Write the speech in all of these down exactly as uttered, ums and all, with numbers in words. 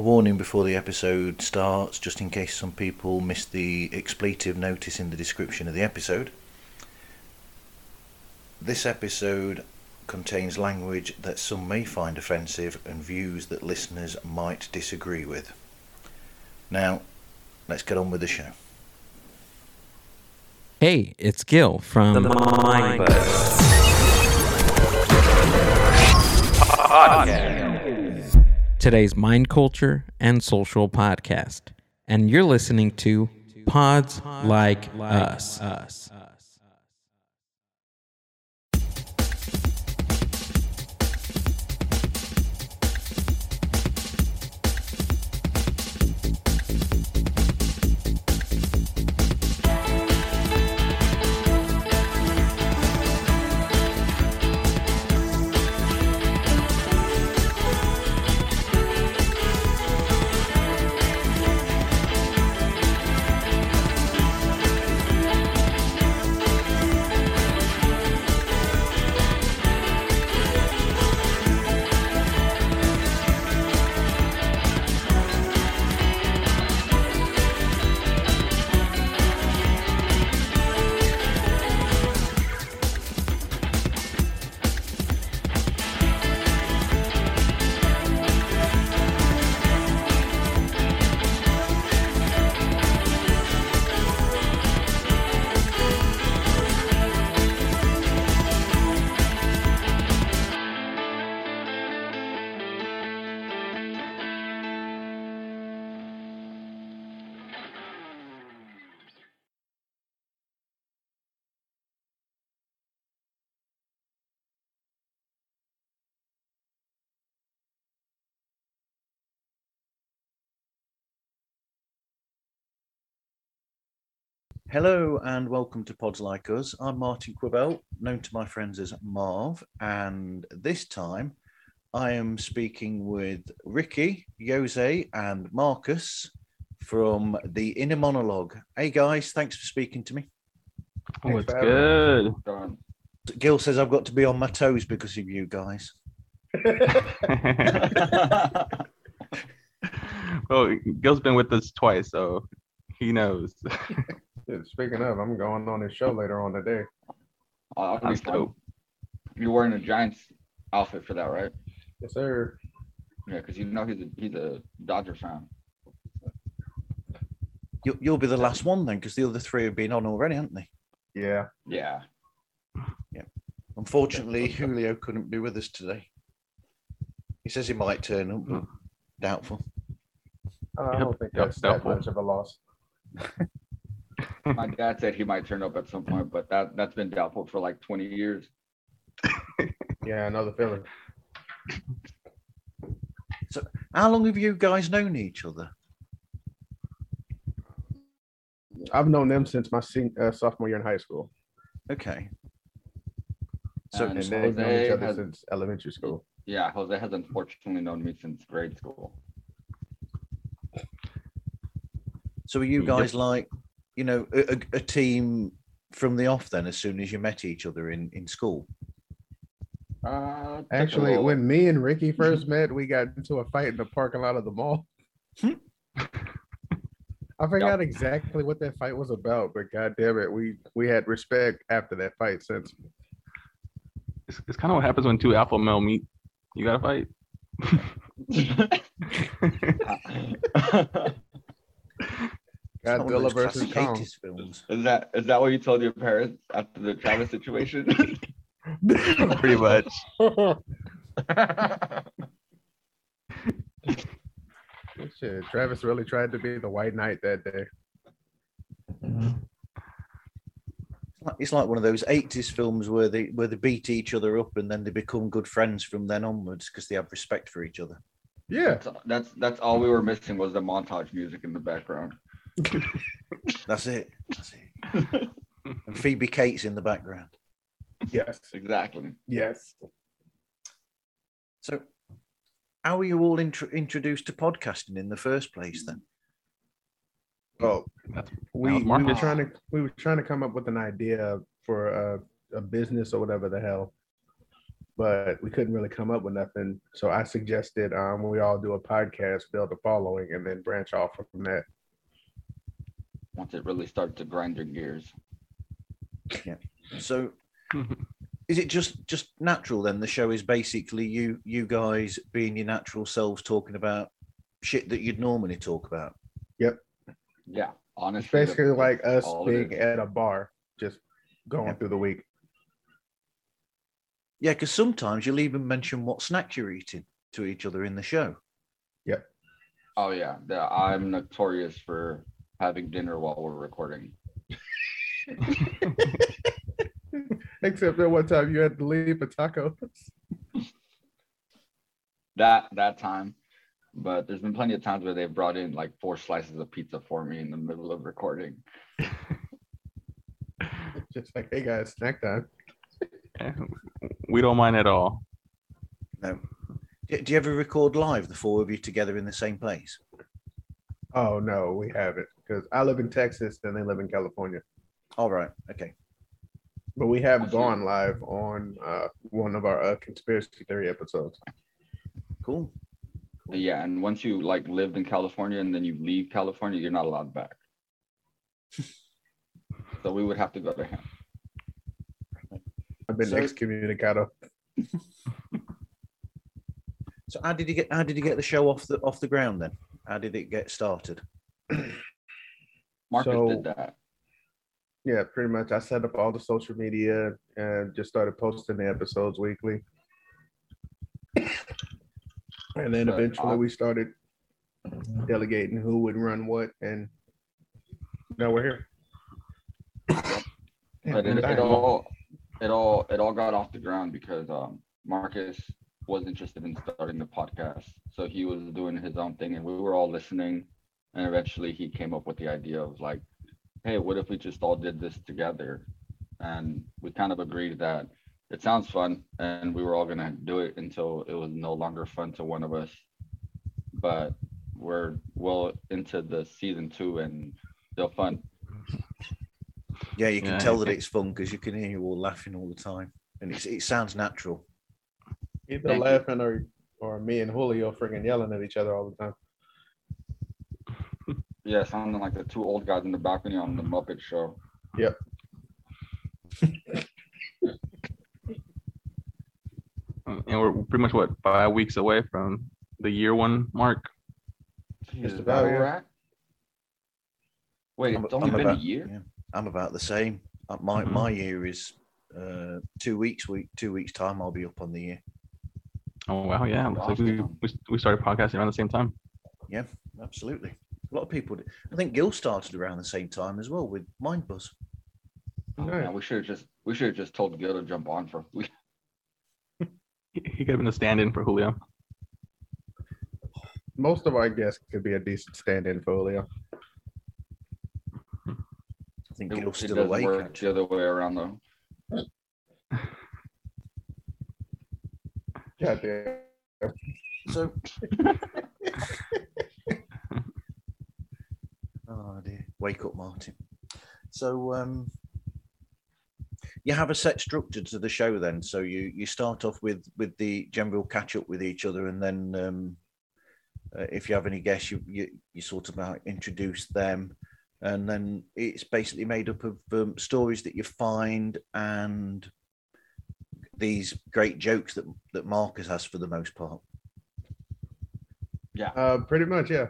a warning before the episode starts, just in case some people miss the expletive notice in the description of the episode. This episode contains language that some may find offensive and views that listeners might disagree with. Now, let's get on with the show. Hey, it's Gil from The Mind Buzz Podcast. Today's mind culture and social podcast. And you're listening to Pods Like Us. Hello and welcome to Pods Like Us. I'm Martin Quibell, known to my friends as Marv, and this time I am speaking with Ricky, Jose and Marcus from the Inner Monologue. Hey guys, thanks for speaking to me. Oh, it's good. Gil says I've got to be on my toes because of you guys. Well, Gil's been with us twice, so he knows. Speaking of, I'm going on this show later on today. Uh, That's dope. You're wearing a Giants outfit for that, right? Yes, sir. Yeah, because you know he's a, he's a Dodgers fan. You'll, you'll be the last one then, because the other three have been on already, haven't they? Yeah. Yeah. Yeah. Unfortunately, Julio couldn't be with us today. He says he might turn up, but doubtful. Uh, I don't think that's that much of a loss. My dad said he might turn up at some point, but that, that's been doubtful for like twenty years. Yeah, another feeling. So, how long have you guys known each other? I've known them since my uh, sophomore year in high school. Okay. So, and, and they've known each other has, since elementary school. Yeah, Jose has unfortunately known me since grade school. So, are you guys like... You know, a, a team from the off then, as soon as you met each other in, in school? Uh, Actually, when me and Ricky first met, we got into a fight in the parking lot of the mall. Hmm? I forgot yep. exactly what that fight was about, but goddamn it, we, we had respect after that fight since. It's, it's kind of what happens when two alpha male meet. You got to fight. Godzilla versus Kong. Films. Is that is that what you told your parents after the Travis situation? Pretty much. Shit, Travis really tried to be the white knight that day. It's like, it's like one of those eighties films where they where they beat each other up and then they become good friends from then onwards because they have respect for each other. Yeah, that's that's, that's all we were missing was the montage music in the background. That's it. That's it. And Phoebe Cates in the background. Yes, exactly. Yes. So, how were you all int- introduced to podcasting in the first place, then? Well, we, we were trying to we were trying to come up with an idea for a, a business or whatever the hell. but we couldn't really come up with nothing. So I suggested um, we all do a podcast, build a following, and then branch off from that. Once it really started to grind your gears. Yeah. So is it just just natural then? The show is basically you you guys being your natural selves talking about shit that you'd normally talk about. Yep. Yeah. Honestly. It's basically like us being at a bar, just going yeah. through the week. Yeah, because sometimes you'll even mention what snack you're eating to each other in the show. Yep. Oh, yeah. yeah I'm notorious for having dinner while we're recording. Except that one time you had to leave for tacos. That that time. But there's been plenty of times where they've brought in like four slices of pizza for me in the middle of recording. Just like, hey guys, snack time. We don't mind at all. No. Do you ever record live, the four of you together in the same place? Oh, no, we haven't. Because I live in Texas and they live in California. All right. Okay. But we have That's gone true. live on uh, one of our uh, conspiracy theory episodes. Cool. cool. Yeah. And once you like lived in California and then you leave California, you're not allowed back. So we would have to go to him. I've been so, excommunicado. So how did you get how did you get the show off the off the ground then? How did it get started? Marcus so, did that. Yeah, pretty much. I set up all the social media and just started posting the episodes weekly. And then so, eventually uh, we started delegating who would run what, and now we're here. But it, it all It all it all got off the ground because um, Marcus was interested in starting the podcast, so he was doing his own thing, and we were all listening. And eventually, he came up with the idea of like, "Hey, what if we just all did this together?" And we kind of agreed that it sounds fun, and we were all gonna do it until it was no longer fun to one of us. But we're well into the season two, and still fun. Yeah, you can yeah. tell that it's fun because you can hear you all laughing all the time, and it's, it sounds natural. Either Thank laughing you. or or me and Julio freaking yelling at each other all the time. Yeah, sounding like the two old guys in the balcony on the Muppet Show. Yep. And we're pretty much what five weeks away from the year one mark. Just about a year. Wait, it's only been a year. Yeah. I'm about the same. My mm-hmm. my year is uh, two weeks. Week two weeks time, I'll be up on the year. Oh wow, yeah! Like we, we started podcasting around the same time. Yeah, absolutely. A lot of people did. I think Gil started around the same time as well with Mind Buzz. Oh, yeah. Man, we should have just we should have just told Gil to jump on for. He could have been a stand-in for Julio. Most of our guests could be a decent stand-in for Julio. I think it, it'll still it awake, work actually. The other way around, though. Yeah, so, oh dear, wake up, Martin. So, um, you have a set structure to the show, then. So you you start off with with the general catch up with each other, and then um, uh, if you have any guests, you you you sort of uh, introduce them. And then it's basically made up of um, stories that you find and these great jokes that, that Marcus has for the most part. Yeah, uh, pretty much, yeah.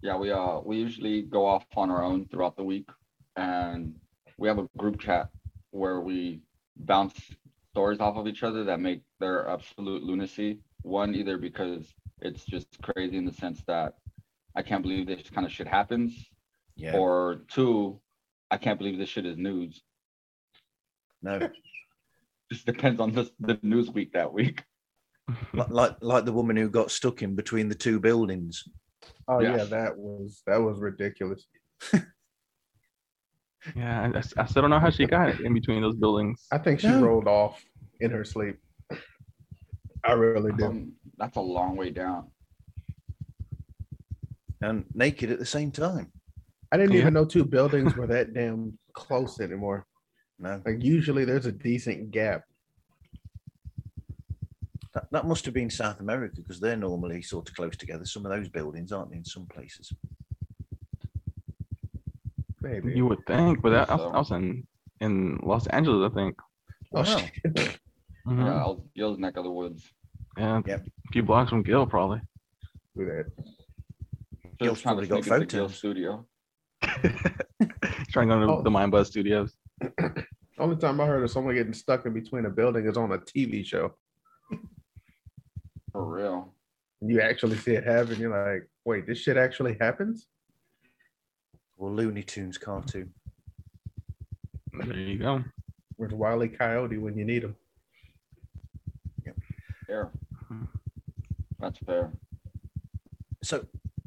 Yeah, we uh we usually go off on our own throughout the week, and we have a group chat where we bounce stories off of each other that make their absolute lunacy. One, either because it's just crazy in the sense that I can't believe this kind of shit happens. Yeah. Or two, I can't believe this shit is news. No. Just depends on the, the news week that week. Like, like like the woman who got stuck in between the two buildings. Oh yeah, yeah that was that was ridiculous. Yeah, I, I still don't know how she got in between those buildings. I think she no. rolled off in her sleep. I really do. Um, that's a long way down. And naked at the same time. I didn't yeah. even know two buildings were that damn close anymore. No. Like usually there's a decent gap. That, that must have been South America, because they're normally sort of close together. Some of those buildings, aren't they, in some places? Maybe. You would think, but that, I, I was in, in Los Angeles, I think. Oh, wow. Mm-hmm. Yeah, Gil's neck of the woods. Yeah, yep. A few blocks from Gil, probably. Look at it. Gil's probably got photos. Gil studio. Trying to go to oh. the Mind Buzz Studios. Only time I heard of someone getting stuck in between a building is on a T V show. For real. You actually see it happen. You're like, wait, this shit actually happens? Well, Looney Tunes cartoon. There you go. With Wile E. Coyote when you need him. Yep. Fair. That's fair. So,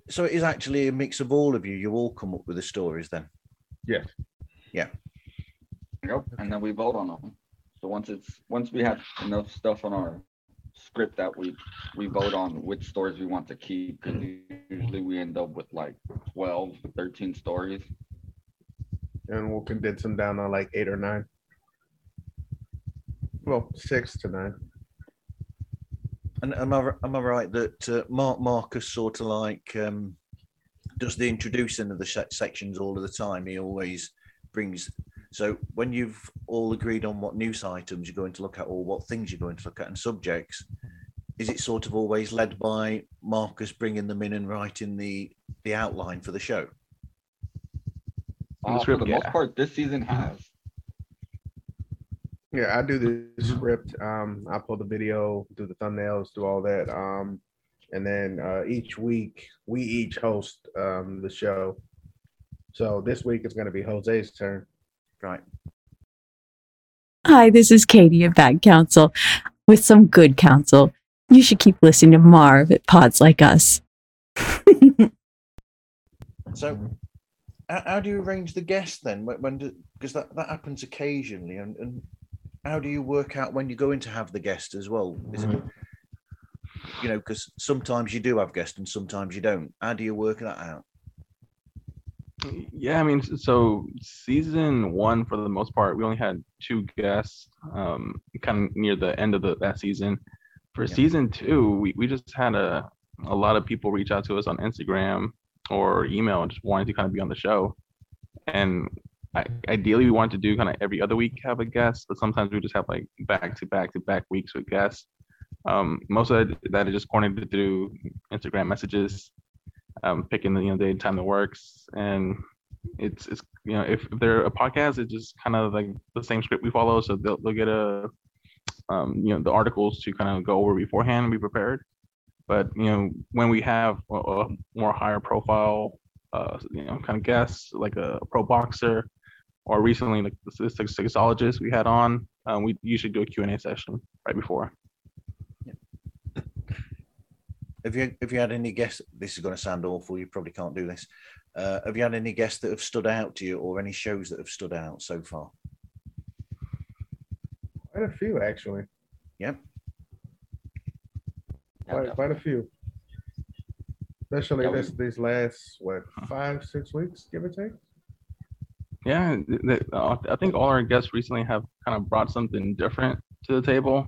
so it is actually a mix of all of you. You all come up with the stories then? Yes. Yeah. Yep. And then we vote on them. So once it's once we have enough stuff on our script that we we vote on which stories we want to keep, because usually we end up with like twelve, thirteen stories, and we'll condense them down on like eight or nine. Well, six to nine. And am I am I right that uh, Mark Marcus sort of like um, does the introducing of the sh- sections all of the time? He always brings. So when you've all agreed on what news items you're going to look at or what things you're going to look at and subjects, is it sort of always led by Marcus bringing them in and writing the, the outline for the show? Uh, for the yeah. most part, this season has. Yeah, I do the script. Um, I pull the video, do the thumbnails, do all that. Um, and then uh, each week, we each host um, the show. So this week it's going to be Jose's turn. Right. Hi, this is Katie of Bad Council with some good counsel. You should keep listening to Marv at Pods Like Us. So, how do you arrange the guests then? When because that, that happens occasionally, and, and how do you work out when you're going to have the guest as well? Is it, you know, because sometimes you do have guests and sometimes you don't. How do you work that out? Yeah, I mean, so season one, for the most part, we only had two guests um, kind of near the end of the, that season. For yeah. season two, we, we just had a, a lot of people reach out to us on Instagram or email and just wanted to kind of be on the show. And I, ideally, we wanted to do kind of every other week have a guest, but sometimes we just have like back to back to back weeks with guests. Um, most of that is just coordinated through Instagram messages. Um, picking the you know day and time that works, and it's it's you know if, if they're a podcast, it's just kind of like the same script we follow, so they'll they'll get a um, you know the articles to kind of go over beforehand and be prepared. But you know when we have a, a more higher profile uh, you know kind of guests like a pro boxer, or recently like the sexologist we had on, um, we usually do a Q and A session right before. Have you have you had any guests? This is going to sound awful. You probably can't do this. Uh, have you had any guests that have stood out to you, or any shows that have stood out so far? Quite a few, actually. Yep. Quite, quite a few. Especially this these last what five six weeks, give or take. Yeah, I think all our guests recently have kind of brought something different to the table.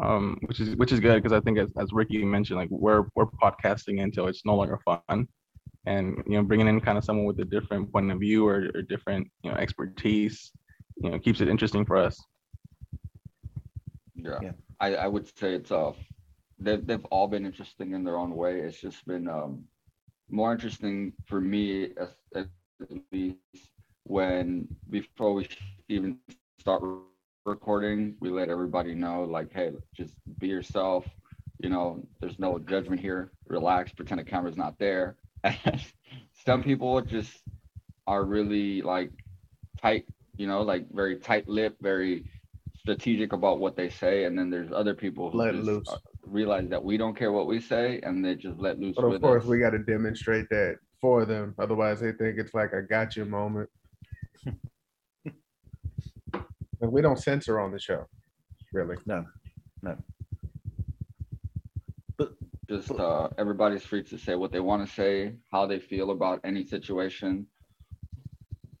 Um, which is which is good, because I think as, as Ricky mentioned, like we're we're podcasting until it's no longer fun, and you know bringing in kind of someone with a different point of view or, or different you know expertise, you know keeps it interesting for us. Yeah, yeah. I, I would say it's uh they've they've all been interesting in their own way. It's just been um more interesting for me as, as when before we even start recording, we let everybody know, like, hey, just be yourself, you know there's no judgment here, relax, pretend the camera's not there. And some people just are really like tight, you know like very tight-lipped, very strategic about what they say, and then there's other people who let loose, realize that we don't care what we say, and they just let loose. But of course we got to demonstrate that for them, otherwise they think it's like a gotcha moment. And we don't censor on the show, really. No, no. But just but, uh, everybody's free to say what they want to say, how they feel about any situation.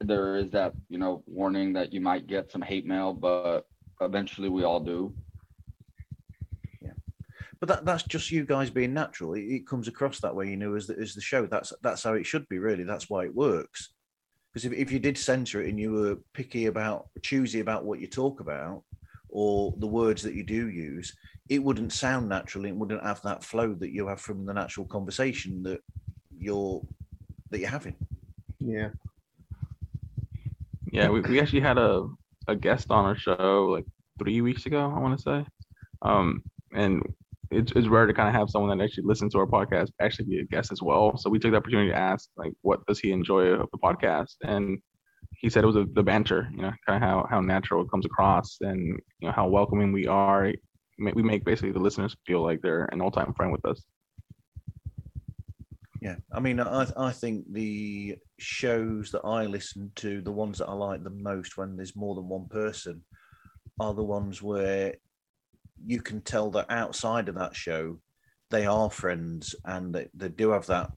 There is that, you know, warning that you might get some hate mail, but eventually we all do. Yeah. But that, that's just you guys being natural. It, it comes across that way, you know, as the, as the show. That's that's how it should be, really. That's why it works. Because if, if you did censor it and you were picky about, choosy about what you talk about or the words that you do use, it wouldn't sound natural. It wouldn't have that flow that you have from the natural conversation that you're that you're having. Yeah. Yeah, we, we actually had a, a guest on our show like three weeks ago, I want to say. Um, and it's, it's rare to kind of have someone that actually listens to our podcast actually be a guest as well. So we took the opportunity to ask, like, what does he enjoy of the podcast? And he said it was a, the banter, you know, kind of how, how natural it comes across and, you know, how welcoming we are. We make basically the listeners feel like they're an all-time friend with us. Yeah, I mean, I I think the shows that I listen to, the ones that I like the most when there's more than one person, are the ones where you can tell that outside of that show, they are friends and they, they do have that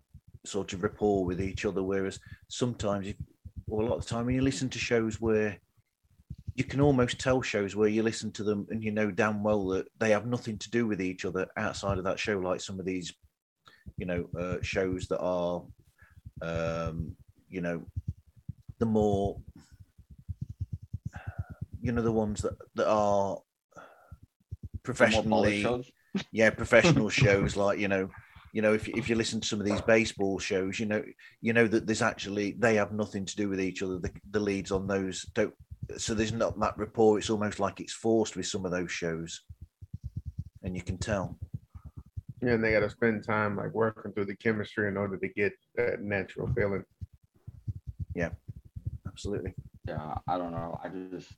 sort of rapport with each other. Whereas sometimes, you, or a lot of the time, when you listen to shows where you can almost tell shows where you listen to them and you know damn well that they have nothing to do with each other outside of that show, like some of these, you know, uh, shows that are, um, you know, the more, you know, the ones that, that are professionally, yeah, professional shows like, you know, you know, if if you listen to some of these baseball shows, you know, you know that there's actually, they have nothing to do with each other. The, the leads on those don't, so there's not that rapport. It's almost like it's forced with some of those shows, and you can tell. Yeah, and they got to spend time like working through the chemistry in order to get that natural feeling. Yeah, absolutely. Yeah, I don't know. I just,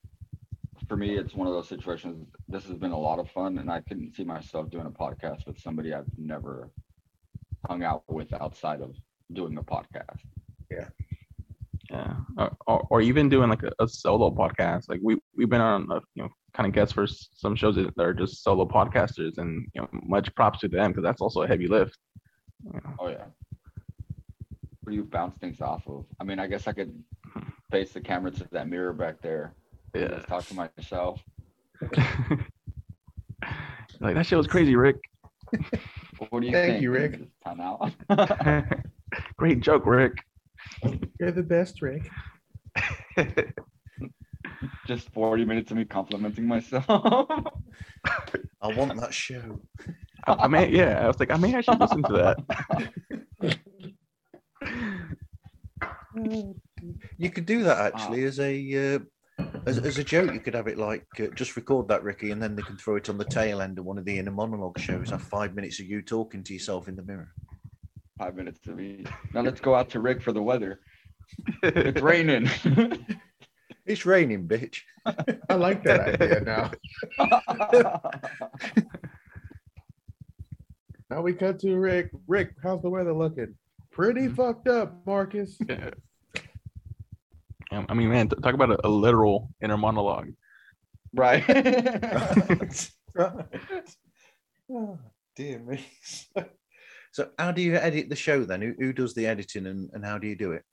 for me, it's one of those situations. This has been a lot of fun, and I couldn't see myself doing a podcast with somebody I've never hung out with outside of doing a podcast. Yeah. Yeah, or, or even doing like a, a solo podcast. Like we we've been on, a, you know, kind of guests for some shows that are just solo podcasters, and you know, much props to them because that's also a heavy lift. You know. Oh yeah. What do you bounce things off of? I mean, I guess I could face the camera to that mirror back there. Yeah. Just talk to myself. Like that shit was crazy, Rick. What do you Thank think? you, Rick. Time out. Great joke, Rick. You're the best, Rick. Just forty minutes of me complimenting myself. I want that show. I, I may, yeah. I was like, I may actually listen to that. You could do that actually as a uh, as as a joke. You could have it like uh, just record that, Ricky, and then they can throw it on the tail end of one of the Inner Monologue shows. Have five minutes of you talking to yourself in the mirror. Five minutes to eat. Now let's go out to Rick for the weather. It's raining. It's raining, bitch. I like that idea now. Now we cut to Rick. Rick, how's the weather looking? Pretty fucked up, Marcus. Yeah. I mean, man, talk about a, a literal inner monologue. Right. Oh, dear me. So how do you edit the show then? Who, who does the editing and, and how do you do it?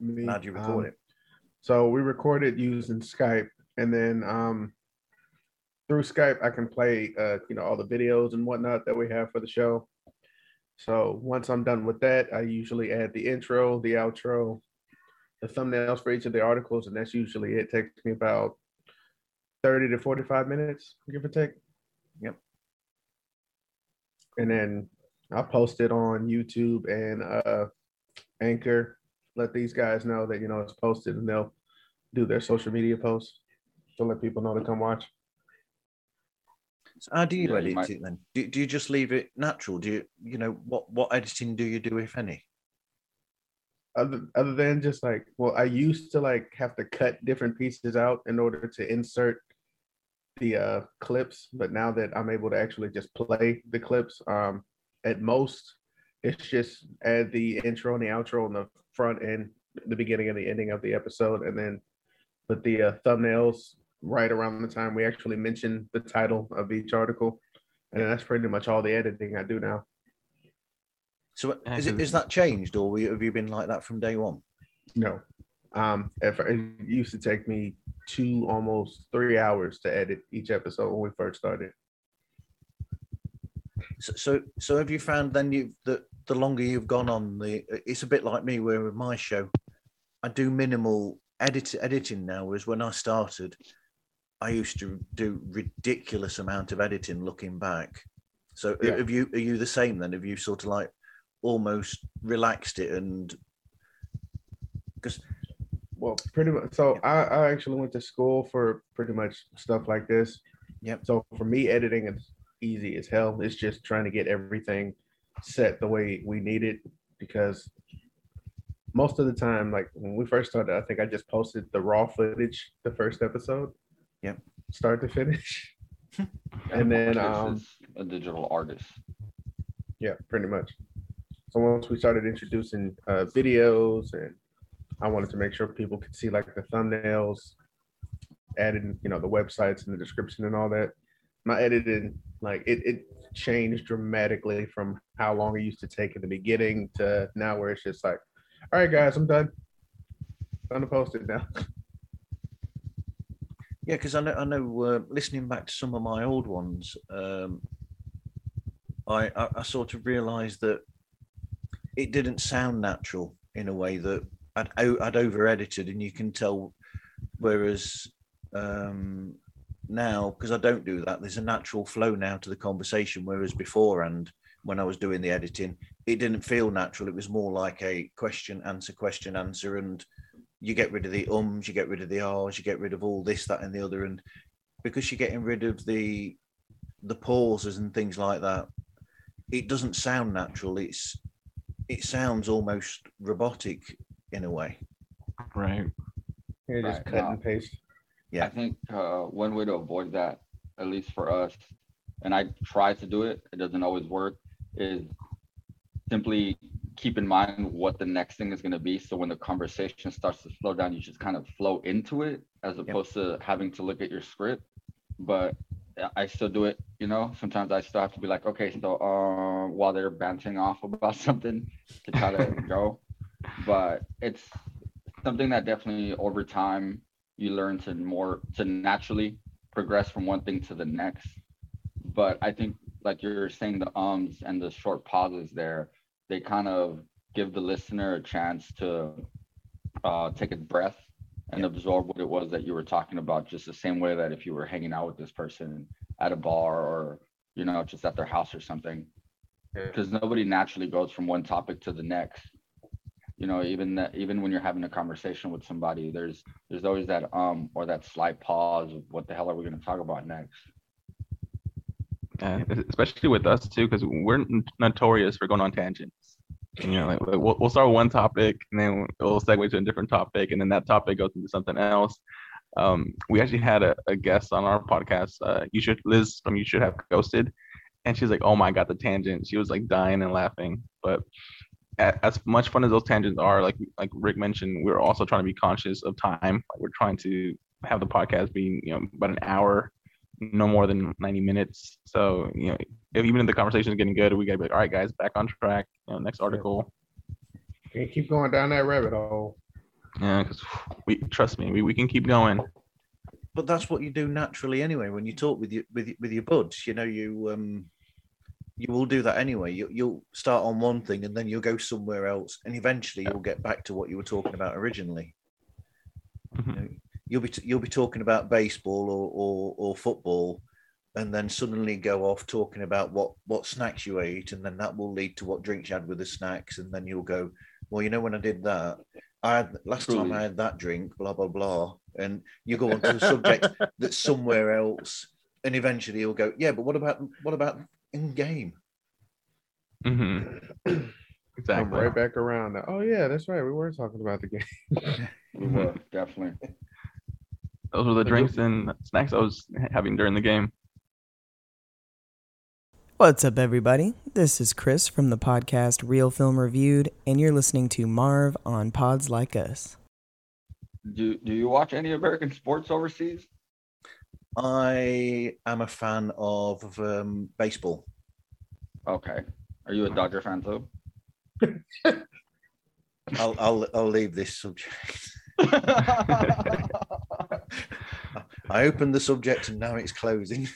Me. How do you record um, it? So we record it using Skype, and then um, through Skype I can play uh, you know, all the videos and whatnot that we have for the show. So once I'm done with that, I usually add the intro, the outro, the thumbnails for each of the articles, and that's usually it. It takes me about thirty to forty-five minutes, give or take. Yep. And then I post it on YouTube and uh, Anchor. Let these guys know that, you know, it's posted, and they'll do their social media posts to let people know to come watch. So how do you yeah, edit you might... it then? Do, do you just leave it natural? Do you, you know, what, what editing do you do, if any? Other, other than just like, well, I used to like have to cut different pieces out in order to insert the uh, clips. But now that I'm able to actually just play the clips, um, at most, it's just add the intro and the outro on the front end, the beginning and the ending of the episode, and then put the uh, thumbnails right around the time we actually mention the title of each article. And that's pretty much all the editing I do now. So is it is that changed, or have you been like that from day one? No. Um, if, it used to take me two, almost three hours to edit each episode when we first started. So, so, so have you found then you that the longer you've gone on the, it's a bit like me where with my show, I do minimal edit editing now. Whereas when I started, I used to do ridiculous amount of editing looking back. So yeah. have you, are you the same then? Have you sort of like almost relaxed it and because. Well, pretty much. So yep. I, I actually went to school for pretty much stuff like this. Yep. So for me, editing is easy as hell. It's just trying to get everything set the way we need it because most of the time, like when we first started, I think I just posted the raw footage, the first episode. Yep. Start to finish. And then um, a digital artist. Yeah, pretty much. So once we started introducing uh, videos and I wanted to make sure people could see like the thumbnails, added, you know, the websites and the description and all that. My editing, like it, it changed dramatically from how long it used to take in the beginning to now where it's just like, all right, guys, I'm done. Time to post it now. Yeah, because I know, I know uh, listening back to some of my old ones, um, I, I, I sort of realized that it didn't sound natural in a way that I'd, I'd over-edited and you can tell, whereas um, now, because I don't do that, there's a natural flow now to the conversation, whereas before and when I was doing the editing, it didn't feel natural. It was more like a question, answer, question, answer, and you get rid of the ums, you get rid of the ahs, you get rid of all this, that, and the other, and because you're getting rid of the the pauses and things like that, it doesn't sound natural. It's it sounds almost robotic. In a way, right? Yeah, just right. cut now, and paste. Yeah, I think uh, one way to avoid that, at least for us, and I try to do it, it doesn't always work, is simply keep in mind what the next thing is going to be. So when the conversation starts to slow down, you just kind of flow into it as opposed yep. to having to look at your script. But I still do it, you know, sometimes I still have to be like, okay, so uh, while they're bantering off about something to try to go. But it's something that definitely over time you learn to more to naturally progress from one thing to the next. But I think like you're saying, the ums and the short pauses there, they kind of give the listener a chance to uh, take a breath and yeah. absorb what it was that you were talking about, just the same way that if you were hanging out with this person at a bar or, you know, just at their house or something, because yeah. nobody naturally goes from one topic to the next. You know, even that, even when you're having a conversation with somebody, there's there's always that um or that slight pause of what the hell are we going to talk about next? Yeah, especially with us too, because we're notorious for going on tangents. You know, like we'll we'll start with one topic and then we'll segue to a different topic, and then that topic goes into something else. Um, we actually had a, a guest on our podcast, uh, you should Liz from You Should Have Ghosted, and she's like, oh my god, the tangent. She was like dying and laughing, but. As much fun as those tangents are, like like Rick mentioned, we're also trying to be conscious of time. We're trying to have the podcast be, you know, about an hour, no more than ninety minutes. So, you know, if, even if the conversation is getting good, we gotta be like, all right, guys, back on track. You know, next article. You can keep going down that rabbit hole. Yeah, because we trust me, we, we can keep going. But that's what you do naturally anyway when you talk with your with with your buds. You know, you um. You will do that anyway. You, you'll start on one thing and then you'll go somewhere else, and eventually you'll get back to what you were talking about originally. Mm-hmm. You know, you'll be you'll be talking about baseball or, or or football, and then suddenly go off talking about what what snacks you ate, and then that will lead to what drinks you had with the snacks, and then you'll go, well, you know, when I did that, I had last Brilliant. time I had that drink, blah blah blah, and you go on to a subject that's somewhere else, and eventually you'll go, yeah, but what about what about in game? Mm-hmm. Exactly. I'm right back around. Oh yeah, that's right. We were talking about the game. We were definitely. Those were the drinks and snacks I was having during the game. What's up, everybody? This is Chris from the podcast Real Film Reviewed, and you're listening to Marv on Pods Like Us. Do Do you watch any American sports overseas? I am a fan of um, baseball. Okay. Are you a Dodger fan too? I'll I'll I'll leave this subject. I opened the subject and now it's closing.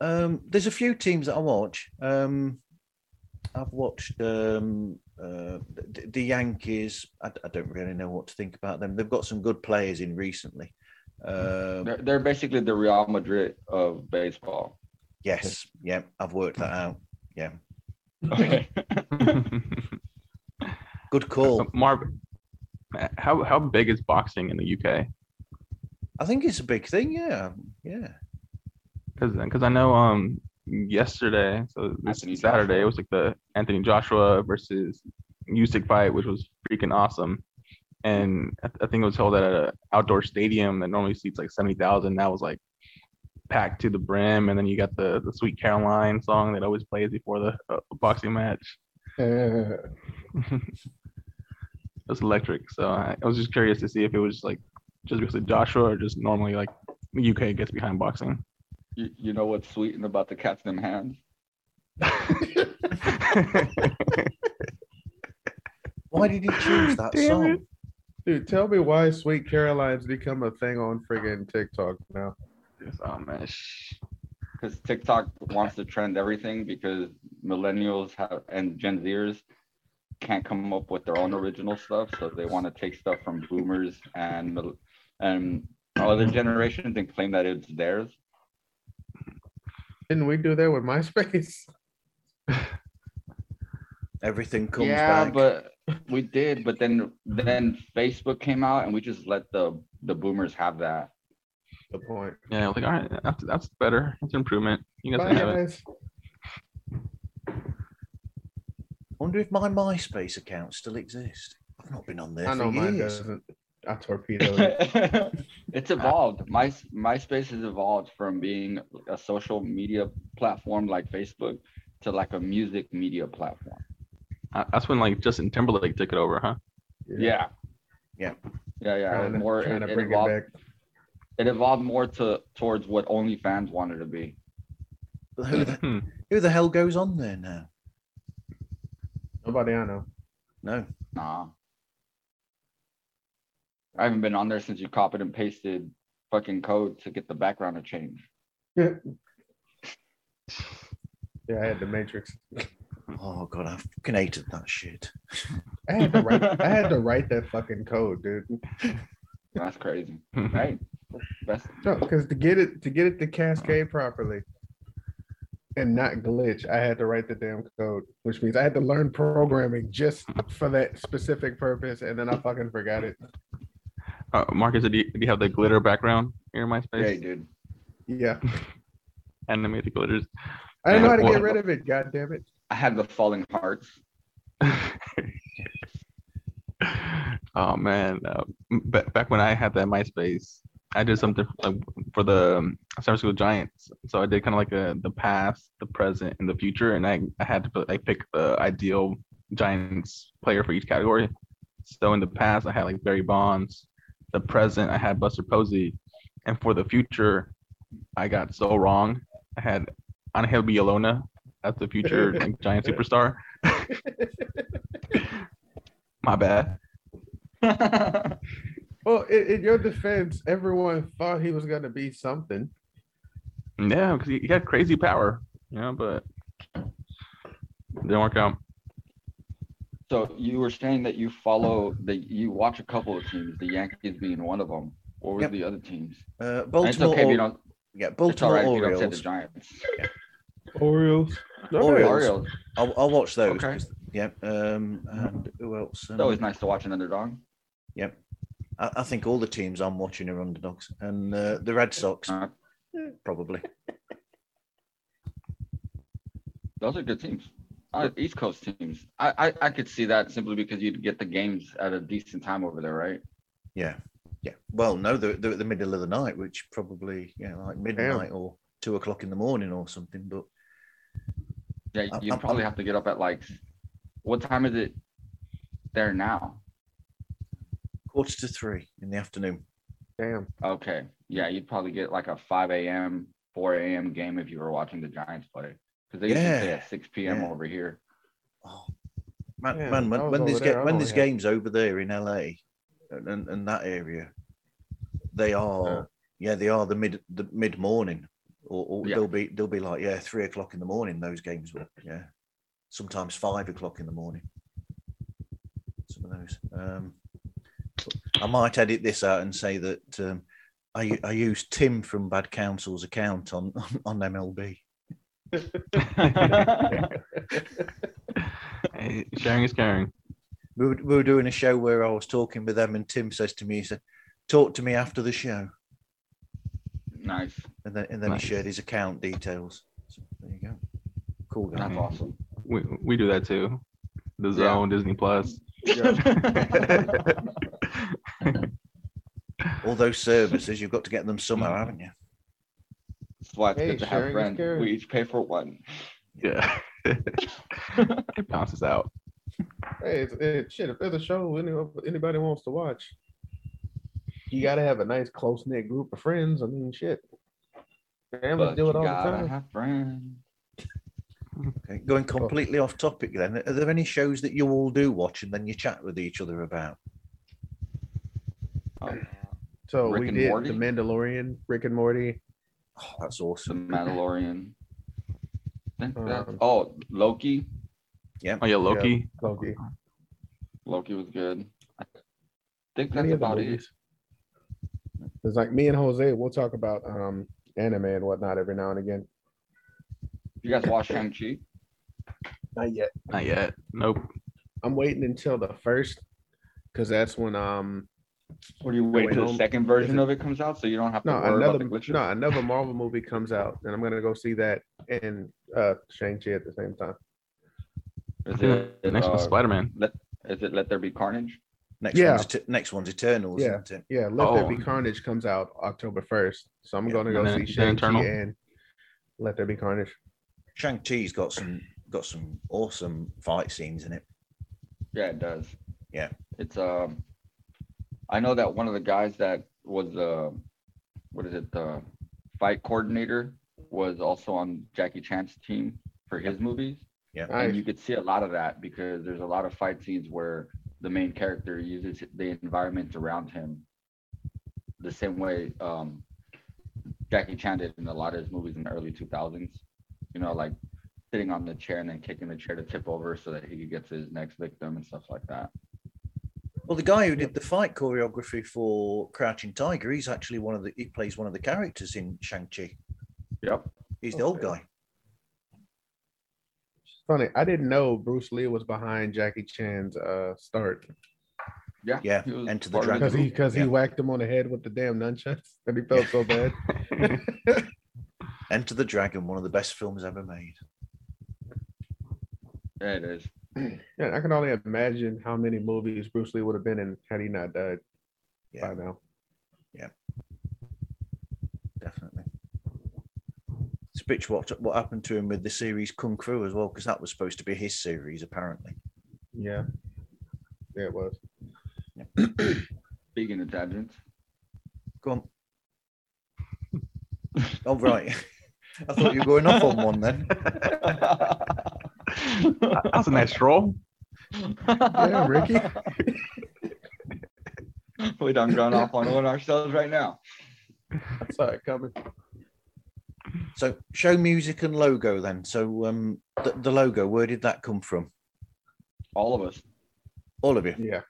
Um, there's a few teams that I watch. Um, I've watched um, uh, the, the Yankees. I, I don't really know what to think about them. They've got some good players in recently. Um, they're, they're basically the Real Madrid of baseball. Yes. Yeah. I've worked that out. Yeah. Okay. Good call. Uh, Marv, how how big is boxing in the U K? I think it's a big thing. Yeah. Yeah. Because because I know um yesterday, so this Anthony Saturday, Joshua. It was like the Anthony Joshua versus Usyk fight, which was freaking awesome. And I, th- I think it was held at an outdoor stadium that normally seats like seventy thousand. That was like packed to the brim. And then you got the, the Sweet Caroline song that always plays before the uh, boxing match. Uh. It's electric. So I, I was just curious to see if it was like just because of Joshua or just normally like the U K gets behind boxing. You, you know what's sweet and about the cats in them hands? Why did he choose that Damn song? It. Dude, tell me why Sweet Caroline's become a thing on friggin' TikTok now. Oh, man. Because TikTok wants to trend everything because millennials have and Gen Zers can't come up with their own original stuff. So they want to take stuff from boomers and, and other generations and claim that it's theirs. Didn't we do that with MySpace? Everything comes yeah, back. Yeah, but... We did, but then then Facebook came out, and we just let the, the boomers have that. The point. Yeah, I was like, all right, that's, that's better. That's an improvement. You guys Bye, have guys. It. I wonder if my MySpace account still exists. I've not been on there I for know years. Mine doesn't. I torpedoed it. It's evolved. My MySpace has evolved from being a social media platform like Facebook to like a music media platform. Uh, that's when like Justin Timberlake took it over, huh? Yeah, yeah, yeah, yeah. yeah. It, more, it, it, evolved, it, it evolved more to towards what OnlyFans wanted to be. Who the, who the hell goes on there now? Nobody I know. No, nah. I haven't been on there since you copied and pasted fucking code to get the background to change. Yeah, yeah I had the Matrix. Oh god, I fucking hated that shit. I had to write. I had to write that fucking code, dude. That's crazy, right? That's no, because to get it to get it to cascade properly and not glitch, I had to write the damn code, which means I had to learn programming just for that specific purpose, and then I fucking forgot it. Uh, Marcus, do you, do you have the glitter background in your MySpace? Yeah, dude. Yeah. Animate the glitters. I didn't know how to get rid of it. God damn it. I had the falling hearts. Oh man! Uh, b- back when I had that MySpace, I did something uh, for the um, San Francisco Giants. So I did kind of like a, the past, the present, and the future, and I, I had to put, I pick the ideal Giants player for each category. So in the past, I had like Barry Bonds. The present, I had Buster Posey, and for the future, I got so wrong. I had Angel Villalona. That's the future like, giant superstar. My bad. Well, in, in your defense, everyone thought he was going to be something. Yeah, because he, he had crazy power, you know, but it didn't work out. So you were saying that you follow, that you watch a couple of teams, the Yankees being one of them. What were yep. the other teams? Uh, Baltimore. It's okay if you don't, yeah, Baltimore right Orioles. You don't say the Giants. Yeah. Orioles. No, Orioles. I'll, I'll watch those. Okay. Yeah. Um, and who else? Um, it's always nice to watch an underdog. Yep. Yeah. I, I think all the teams I'm watching are underdogs, and uh, the Red Sox uh, probably. Those are good teams. Uh, East Coast teams. I, I I could see that simply because you'd get the games at a decent time over there, right? Yeah. Yeah. Well, no, they're, they're at the middle of the night, which probably yeah, you know, like midnight Damn. or two o'clock in the morning or something, but. Yeah, you I'm, probably I'm, have to get up at like, what time is it there now? Quarter to three in the afternoon. Damn. Okay. Yeah, you'd probably get like a five a.m., four a.m. game if you were watching the Giants play. Because they yeah. used to play at six p.m. Yeah. over here. Oh, man, yeah, man when, when this, ga- when this game's over there in L A and, and, and that area, they are, yeah, yeah they are the mid the mid-morning. or, or yeah. they'll be they'll be like, yeah, three o'clock in the morning. Those games were, yeah, sometimes five o'clock in the morning. Some of those. Um, I might edit this out and say that um, I I used Tim from Bad Council's account on on, on M L B. Hey, sharing is caring. We were, we were doing a show where I was talking with them, and Tim says to me, he said, "Talk to me after the show." Nice. And then, and then nice. He shared his account details. So there you go. Cool guy. That's awesome. We we do that too. The Zone, yeah. Disney Plus. Yeah. All those services, you've got to get them somehow, haven't you? That's why it's hey, good to have friends. We each pay for one. Yeah. It bounces out. Hey, it's, it, shit, if there's a show any, anybody wants to watch, you got to have a nice, close-knit group of friends. I mean, shit. Families do it all the time. Have friends. Okay, going completely off topic then, are there any shows that you all do watch and then you chat with each other about? Um, so Rick we did Morty. The Mandalorian, Rick and Morty. Oh, that's awesome. The Mandalorian. Um, oh, Loki. Yeah. Oh, yeah, Loki. Yeah, Loki. Loki was good. I think that's about it. It's like me and Jose, we'll talk about um, anime and whatnot every now and again. You guys watch Shang-Chi? Not yet. Not yet. Nope. I'm waiting until the first, because that's when um. Or do you wait till the second version of it comes out so you don't have to no, worry another, about the glitches? No, another Marvel movie comes out, and I'm going to go see that and uh, Shang-Chi at the same time. Is it the next uh, one's Spider-Man? Let, is it Let There Be Carnage? Next yeah. one's next one's Eternals. Yeah, isn't it? yeah. Let oh. There Be Carnage comes out October first, so I'm yeah. going to go then, see Shang-Chi and Let There Be Carnage. Shang-Chi's got some got some awesome fight scenes in it. Yeah, it does. Yeah, it's um. I know that one of the guys that was uh, what is it, the fight coordinator was also on Jackie Chan's team for his movies. Yeah, and you could see a lot of that because there's a lot of fight scenes where the main character uses the environment around him the same way um, Jackie Chan did in a lot of his movies in the early two thousands. You know, like sitting on the chair and then kicking the chair to tip over so that he gets his next victim and stuff like that. Well, the guy who did the fight choreography for Crouching Tiger, he's actually one of the, he plays one of the characters in Shang-Chi. Yep. He's the old guy. It's funny. I didn't know Bruce Lee was behind Jackie Chan's uh, start. Yeah. Yeah. Enter the Dragon. Because he, cause yeah. he whacked him on the head with the damn nunchucks and he felt so bad. Enter the Dragon, one of the best films ever made. Yeah, it is. Yeah, I can only imagine how many movies Bruce Lee would have been in had he not died yeah. by now. Yeah, definitely. It's a bitch what, what happened to him with the series Kung Fu as well, because that was supposed to be his series, apparently. Yeah, yeah, it was. Yeah. Speaking of tangents. Go on. Oh, right. I thought you were going off on one then. That's a nice troll. Yeah, Ricky. We done gone off on one ourselves right now. That's all right, coming. So, show music and logo then. So, um, the, the logo, where did that come from? All of us. All of you? Yeah.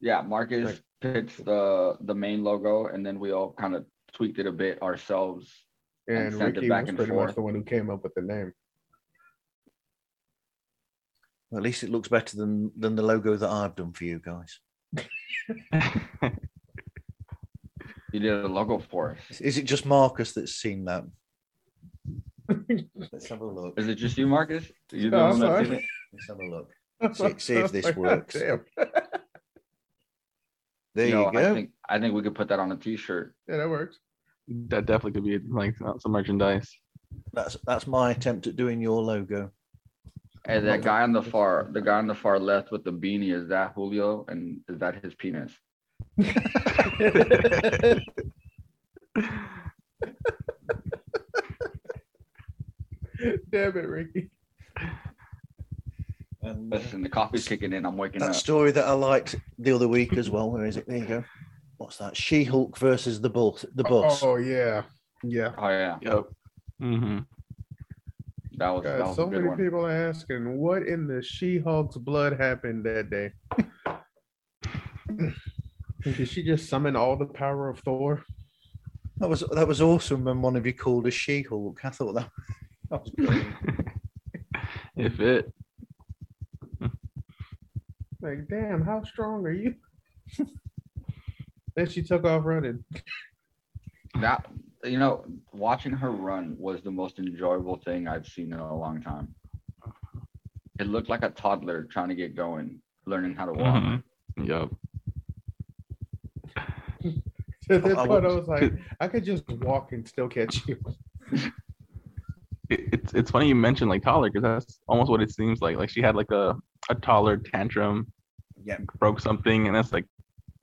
Yeah, Marcus picked the, the main logo, and then we all kind of tweaked it a bit ourselves. And, and Ricky it back was and pretty forth. Much the one who came up with the name. Well, at least it looks better than, than the logo that I've done for you guys. You did a logo for us. Is it just Marcus that's seen that? Let's have a look. Is it just you, Marcus? You no, I'm sorry. It? Let's have a look. See, see if this works. Damn. There you, you know, go. I think, I think we could put that on a T-shirt. Yeah, that works. That definitely could be like some merchandise. That's that's my attempt at doing your logo. And that guy on the far, the guy on the far left with the beanie, is that Julio? And is that his penis? Damn it, Ricky. And listen, the coffee's kicking in. I'm waking that up. That story that I liked the other week as well. Where is it? There you go. What's that? She-Hulk versus the boss. The boss. Oh yeah, yeah. Oh yeah. Yep. Mm-hmm. That was, God, that was so many one. people are asking, what in the She-Hulk's blood happened that day? Did she just summon all the power of Thor? That was that was awesome when one of you called a She-Hulk. I thought that, that was brilliant. If it. Like, damn, how strong are you? Then she took off running. That, you know, watching her run was the most enjoyable thing I've seen in a long time. It looked like a toddler trying to get going, learning how to walk. Mm-hmm. Yep. So that's I, I what was, I was like, I could just walk and still catch you. It, it's it's funny you mentioned like toddler, because that's almost what it seems like. Like she had like a, a toddler tantrum, yeah, broke something, and that's like,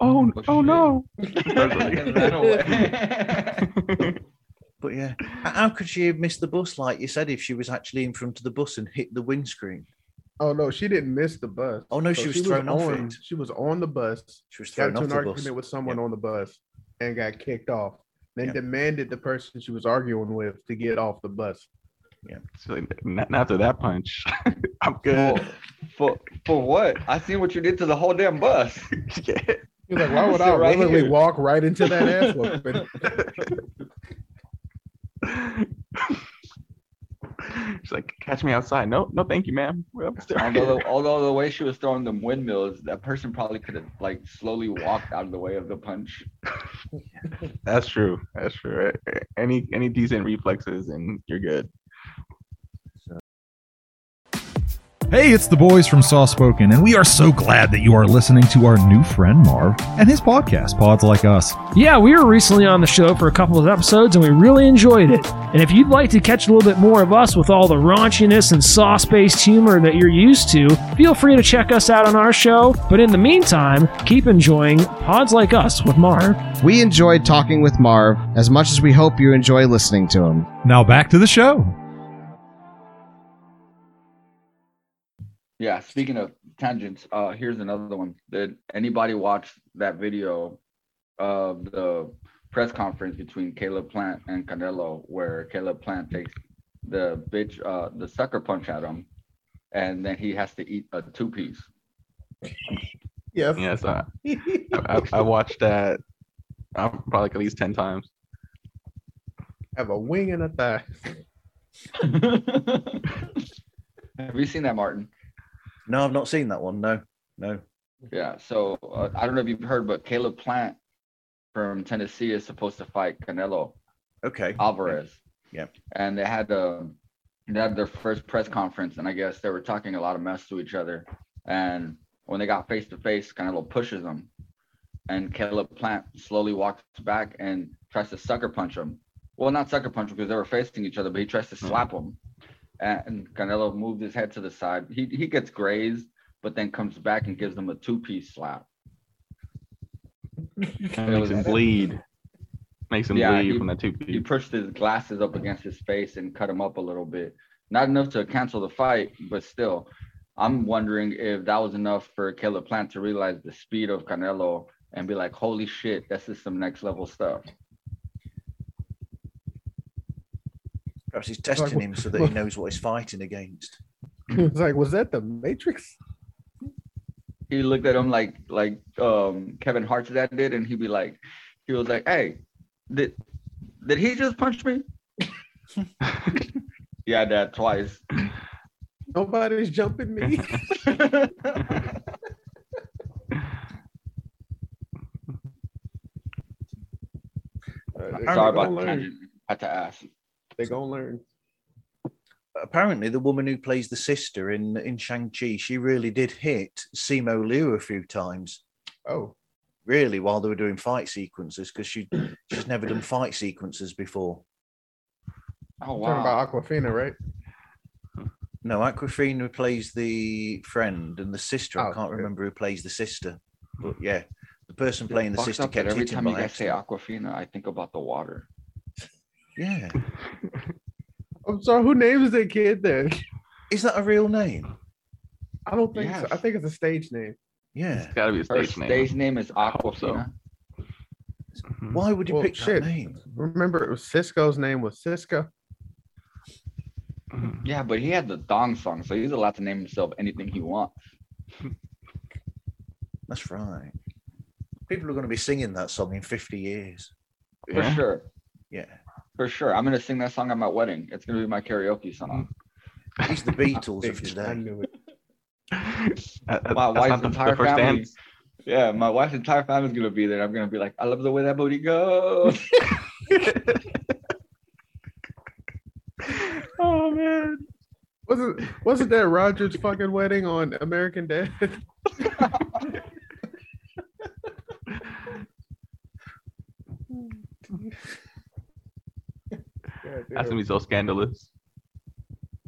oh, oh, oh no. But yeah, how could she have missed the bus, like you said, if she was actually in front of the bus and hit the windscreen? Oh, no, she didn't miss the bus. Oh, no, so she was she thrown was off on, it. She was on the bus. She was thrown off the bus. Got into an argument bus. with someone yep. on the bus and got kicked off. Then yep. demanded the person she was arguing with to get off the bus. Yeah. So, not after that punch. I'm good. For, for, for what? I seen what you did to the whole damn bus. Yeah. You're like, why would I right willingly here. walk right into that ass whooping? She's like, catch me outside. No, no, thank you, ma'am. We're upstairs. Although, although the way she was throwing them windmills, that person probably could have like slowly walked out of the way of the punch. That's true. That's true. Any any decent reflexes and you're good. Hey, it's the boys from Soft Spoken, and we are so glad that you are listening to our new friend Marv and his podcast, Pods Like Us. Yeah, we were recently on the show for a couple of episodes, and we really enjoyed it. And if you'd like to catch a little bit more of us with all the raunchiness and sauce-based humor that you're used to, feel free to check us out on our show. But in the meantime, keep enjoying Pods Like Us with Marv. We enjoyed talking with Marv as much as we hope you enjoy listening to him. Now back to the show. Yeah, speaking of tangents, uh, here's another one. Did anybody watch that video of the press conference between Caleb Plant and Canelo, where Caleb Plant takes the bitch, uh, the sucker punch at him, and then he has to eat a two-piece? Yes. Yes, I, I, I watched that uh, probably like at least ten times. Have a wing and a thigh. Have you seen that, Martin? No, I've not seen that one. No, no. Yeah. So uh, I don't know if you've heard, but Caleb Plant from Tennessee is supposed to fight Canelo. Okay. Alvarez. Yeah. And they had the they had their first press conference, and I guess they were talking a lot of mess to each other. And when they got face to face, Canelo pushes him, and Caleb Plant slowly walks back and tries to sucker punch him. Well, not sucker punch him because they were facing each other, but he tries to slap him. And Canelo moved his head to the side. He he gets grazed, but then comes back and gives them a two-piece slap. And it was, makes him bleed. Makes him yeah, bleed he, from that two-piece. He pushed his glasses up against his face and cut him up a little bit. Not enough to cancel the fight, but still. I'm wondering if that was enough for Caleb Plant to realize the speed of Canelo and be like, holy shit, this is some next-level stuff. Perhaps he's testing him so that he knows what he's fighting against. He was like, was that the Matrix? He looked at him like like um, Kevin Hart's dad did, and he'd be like, he was like, hey, did did he just punch me? Yeah, Dad, twice. Nobody's jumping me. Sorry about that. I had to ask. They're going to learn. Apparently, the woman who plays the sister in, in Shang-Chi, she really did hit Simu Liu a few times. Oh. Really, while they were doing fight sequences, because she she's never done fight sequences before. Oh, wow. Talking about Aquafina, right? No, Aquafina plays the friend, and the sister, oh, I can't okay. remember who plays the sister. But yeah, the person it playing the sister kept hitting. Every time you guys say Aquafina, I think about the water. Yeah. I'm sorry, who names that kid then? Is that a real name? I don't think yes. so. I think it's a stage name. Yeah. It's gotta be a stage Her name. Stage name is Aquafina. So. Why would you well, pick shit. that name? Remember, it was Cisco's name was Cisco. Mm-hmm. Yeah, but he had the thong song, so he's allowed to name himself anything he wants. That's right. People are going to be singing that song in fifty years. For yeah. sure. Yeah. For sure. I'm going to sing that song at my wedding. It's going to be my karaoke song. He's the Beatles of today. My wife's entire family. Yeah, my wife's entire family's going to be there. I'm going to be like, I love the way that booty goes. Oh, man. Wasn't, wasn't that Roger's fucking wedding on American Dad? That's gonna be so scandalous,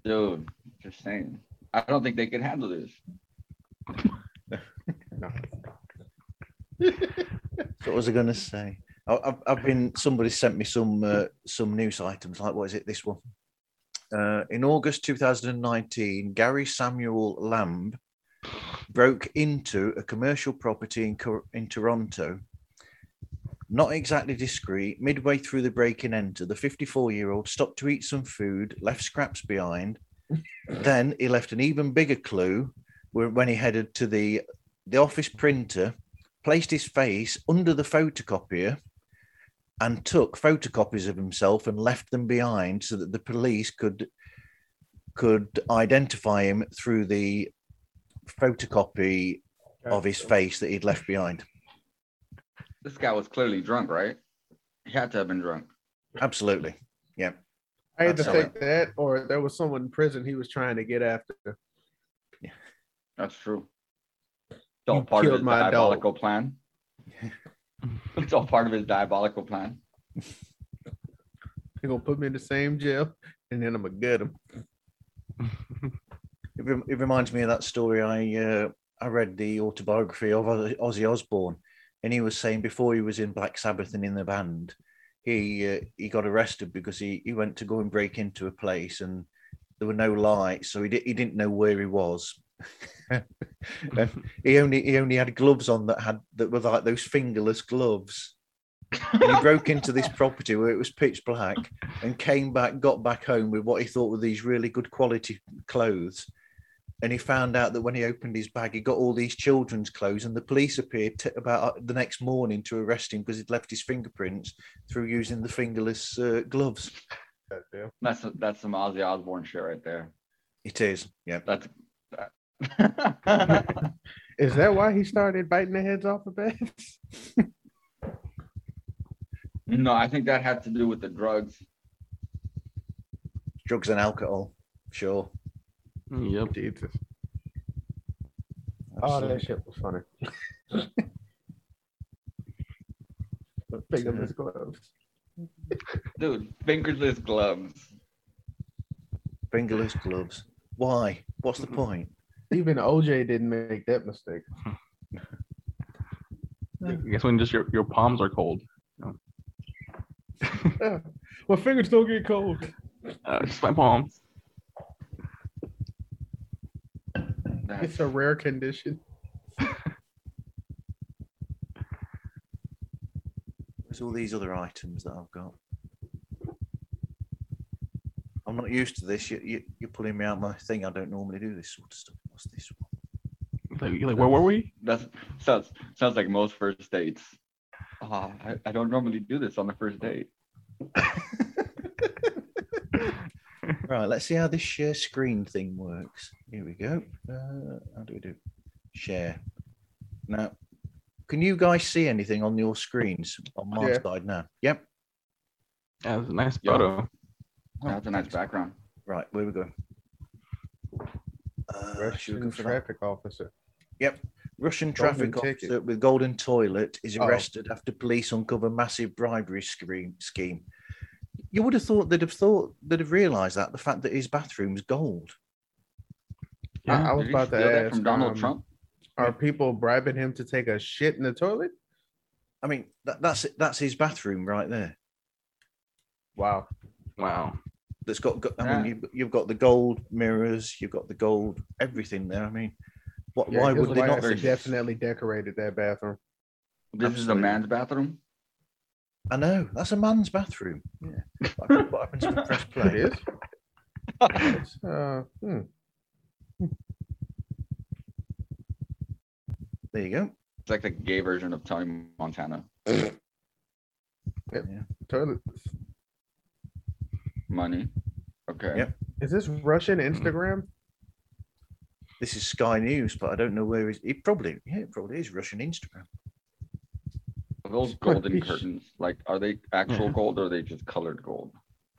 dude. Just saying, I don't think they can handle this. So what was I gonna say? I, I've, I've been. Somebody sent me some uh, some news items. Like, what is it? This one. Uh, in August two thousand nineteen, Gary Samuel Lamb broke into a commercial property in in Toronto. Not exactly discreet, midway through the break and enter, the fifty-four-year-old stopped to eat some food, left scraps behind. Then he left an even bigger clue when he headed to the, the office printer, placed his face under the photocopier and took photocopies of himself and left them behind so that the police could, could identify him through the photocopy of his face that he'd left behind. This guy was clearly drunk, right? He had to have been drunk. Absolutely. Yeah. I had to think that, or there was someone in prison he was trying to get after. Yeah. That's true. It's all part of his diabolical plan. It's all part of his diabolical plan. They're going to put me in the same jail, and then I'm going to get him. It, rem- it reminds me of that story. I, uh, I read the autobiography of Ozzy Osbourne. And he was saying before he was in Black Sabbath and in the band, he uh, he got arrested because he, he went to go and break into a place and there were no lights, so he di- he didn't know where he was. And he only he only had gloves on that had that were like those fingerless gloves. And he broke into this property where it was pitch black and came back, got back home with what he thought were these really good quality clothes. And he found out that when he opened his bag, he got all these children's clothes, and the police appeared t- about the next morning to arrest him because he'd left his fingerprints through using the fingerless uh, gloves. That's a, that's some Ozzy Osbourne shit right there. It is, yeah. That's. That. Is that why he started biting the heads off of bats? No, I think that had to do with the drugs. Drugs and alcohol, sure. Yep. Jesus. Oh, that shit was funny. Fingerless gloves. Dude, fingerless gloves. Fingerless gloves. Why? What's the point? Even O J didn't make that mistake. I guess when just your, your palms are cold. No. Yeah. My fingers don't get cold. Uh, just my palms. It's a rare condition. There's all these other items that I've got. I'm not used to this. You, you, you're pulling me out my thing. I don't normally do this sort of stuff. What's this one? Like, like where were we? That sounds sounds like most first dates. Oh, I, I don't normally do this on the first date. Right, let's see how this share screen thing works. Here we go. Uh, how do we do? Share. Now, can you guys see anything on your screens on my yeah. side now? Yep. That was a nice photo. Yep. Oh, that's a nice background. Right, where we go? Uh, Russian go traffic that? officer. Yep. Russian golden traffic ticket. officer with golden toilet is arrested oh. after police uncover massive bribery scheme. You would have thought they'd have thought they'd have realised that the fact that his bathroom's gold. Yeah, I, I was about to ask that from Donald um, Trump. Are yeah. people bribing him to take a shit in the toilet? I mean, that, that's that's his bathroom right there. Wow, wow. That's got. I yeah. mean, you've, you've got the gold mirrors, you've got the gold everything there. I mean, what? Yeah, why would they not? They definitely decorated that bathroom. This Absolutely. is a man's bathroom. I know, that's a man's bathroom. Yeah. What happens to press play? It is. uh, hmm. There you go. It's like the gay version of Tony Montana. Yep. Yeah. Toilets. Money. Okay. Yep. Is this Russian Instagram? This is Sky News, but I don't know where it is. It probably, yeah, it probably is Russian Instagram. Are those golden British curtains? Like, are they actual yeah. gold or are they just colored gold?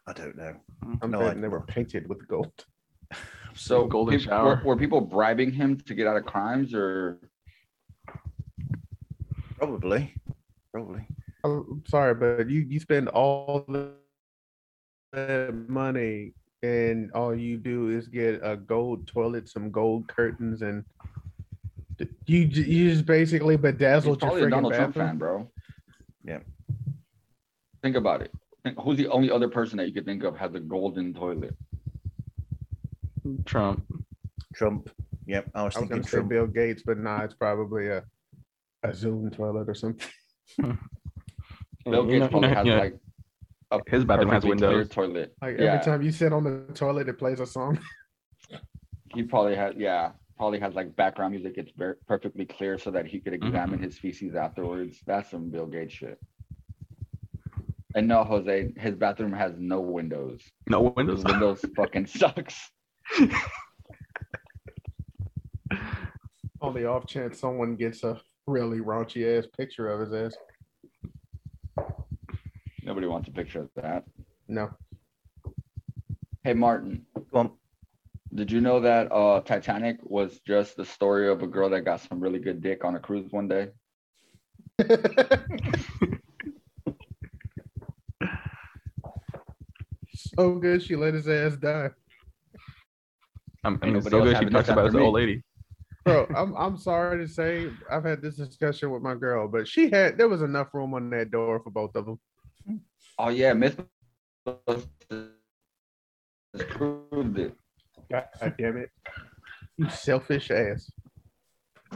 I don't know. I'm no, I, they were painted with gold. So, golden people, shower. Were, were people bribing him to get out of crimes, or? Probably, probably. I'm sorry, but you, you spend all the money and all you do is get a gold toilet, some gold curtains, and you you just basically bedazzled your freaking bathroom. He's probably a Donald Trump fan, bro. Yeah. Think about it. Think, who's the only other person that you could think of has a golden toilet? Trump. Trump. Yep. I was, I was thinking Trump. Bill Gates, but nah, it's probably a a Zoom toilet or something. Bill Gates probably has yeah. like a his bathroom has windows. Toilet. Like yeah. every time you sit on the toilet, it plays a song. He probably has, yeah, probably has like background music. It's very, perfectly clear so that he could examine mm-hmm. his feces afterwards. That's some Bill Gates shit. And no, Jose, his bathroom has no windows. No windows. Windows fucking sucks. On the off chance someone gets a really raunchy ass picture of his ass. Nobody wants a picture of that. No. Hey, Martin. Go on. Did you know that uh, Titanic was just the story of a girl that got some really good dick on a cruise one day? So good, she let his ass die. I mean, it's so good she talks about this old lady. Bro, I'm I'm sorry to say, I've had this discussion with my girl, but she had there was enough room on that door for both of them. Oh yeah, Miss proved it. God damn it! You selfish ass.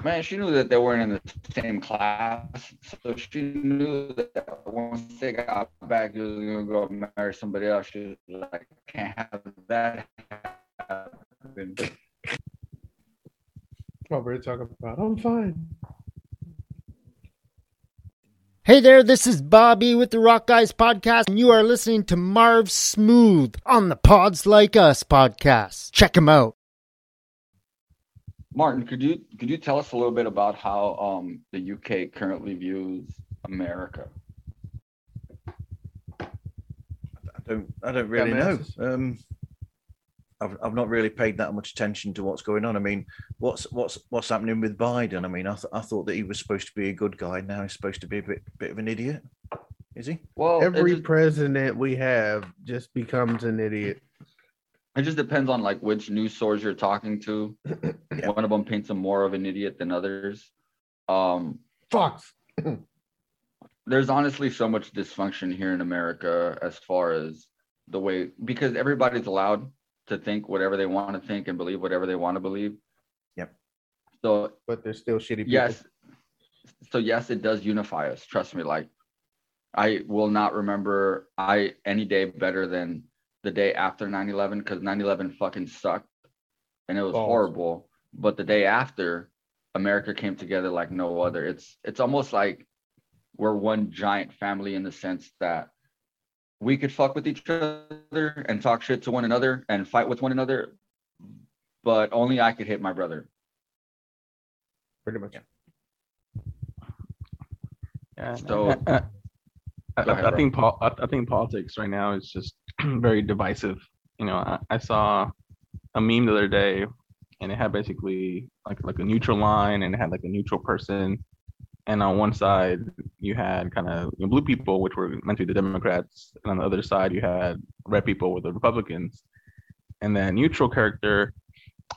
Man, she knew that they weren't in the same class, so she knew that once they got back, he was gonna go marry somebody else. She was like, I "Can't have that happen." What were you talking about? I'm fine. Hey there, this is Bobby with the Rock Guys Podcast, and you are listening to Marv Smooth on the Pods Like Us podcast. Check him out. Martin, could you could you tell us a little bit about how um, the U K currently views America? I don't I don't really know. Um, I've I've not really paid that much attention to what's going on. I mean, what's what's what's happening with Biden? I mean, I th- I thought that he was supposed to be a good guy. Now he's supposed to be a bit bit of an idiot. Is he? Well, every just, president we have just becomes an idiot. It just depends on like which news source you're talking to. Yeah. One of them paints them more of an idiot than others. Um, Fox. There's honestly so much dysfunction here in America as far as the way, because everybody's allowed to think whatever they want to think and believe whatever they want to believe. Yep. So, but they're still shitty people. Yes. So yes, it does unify us. Trust me. Like, I will not remember I any day better than the day after nine eleven, because nine eleven fucking sucked and it was Balls. horrible. But the day after, America came together like no other. It's it's almost like we're one giant family in the sense that we could fuck with each other and talk shit to one another and fight with one another, but only I could hit my brother. Pretty much. Yeah. So I, I, ahead, I think pol- I, I think politics right now is just very divisive. You know, I, I saw a meme the other day, and it had basically like like a neutral line, and it had like a neutral person. And on one side, you had kind of you know, blue people, which were meant to be the Democrats. And on the other side, you had red people with the Republicans. And that neutral character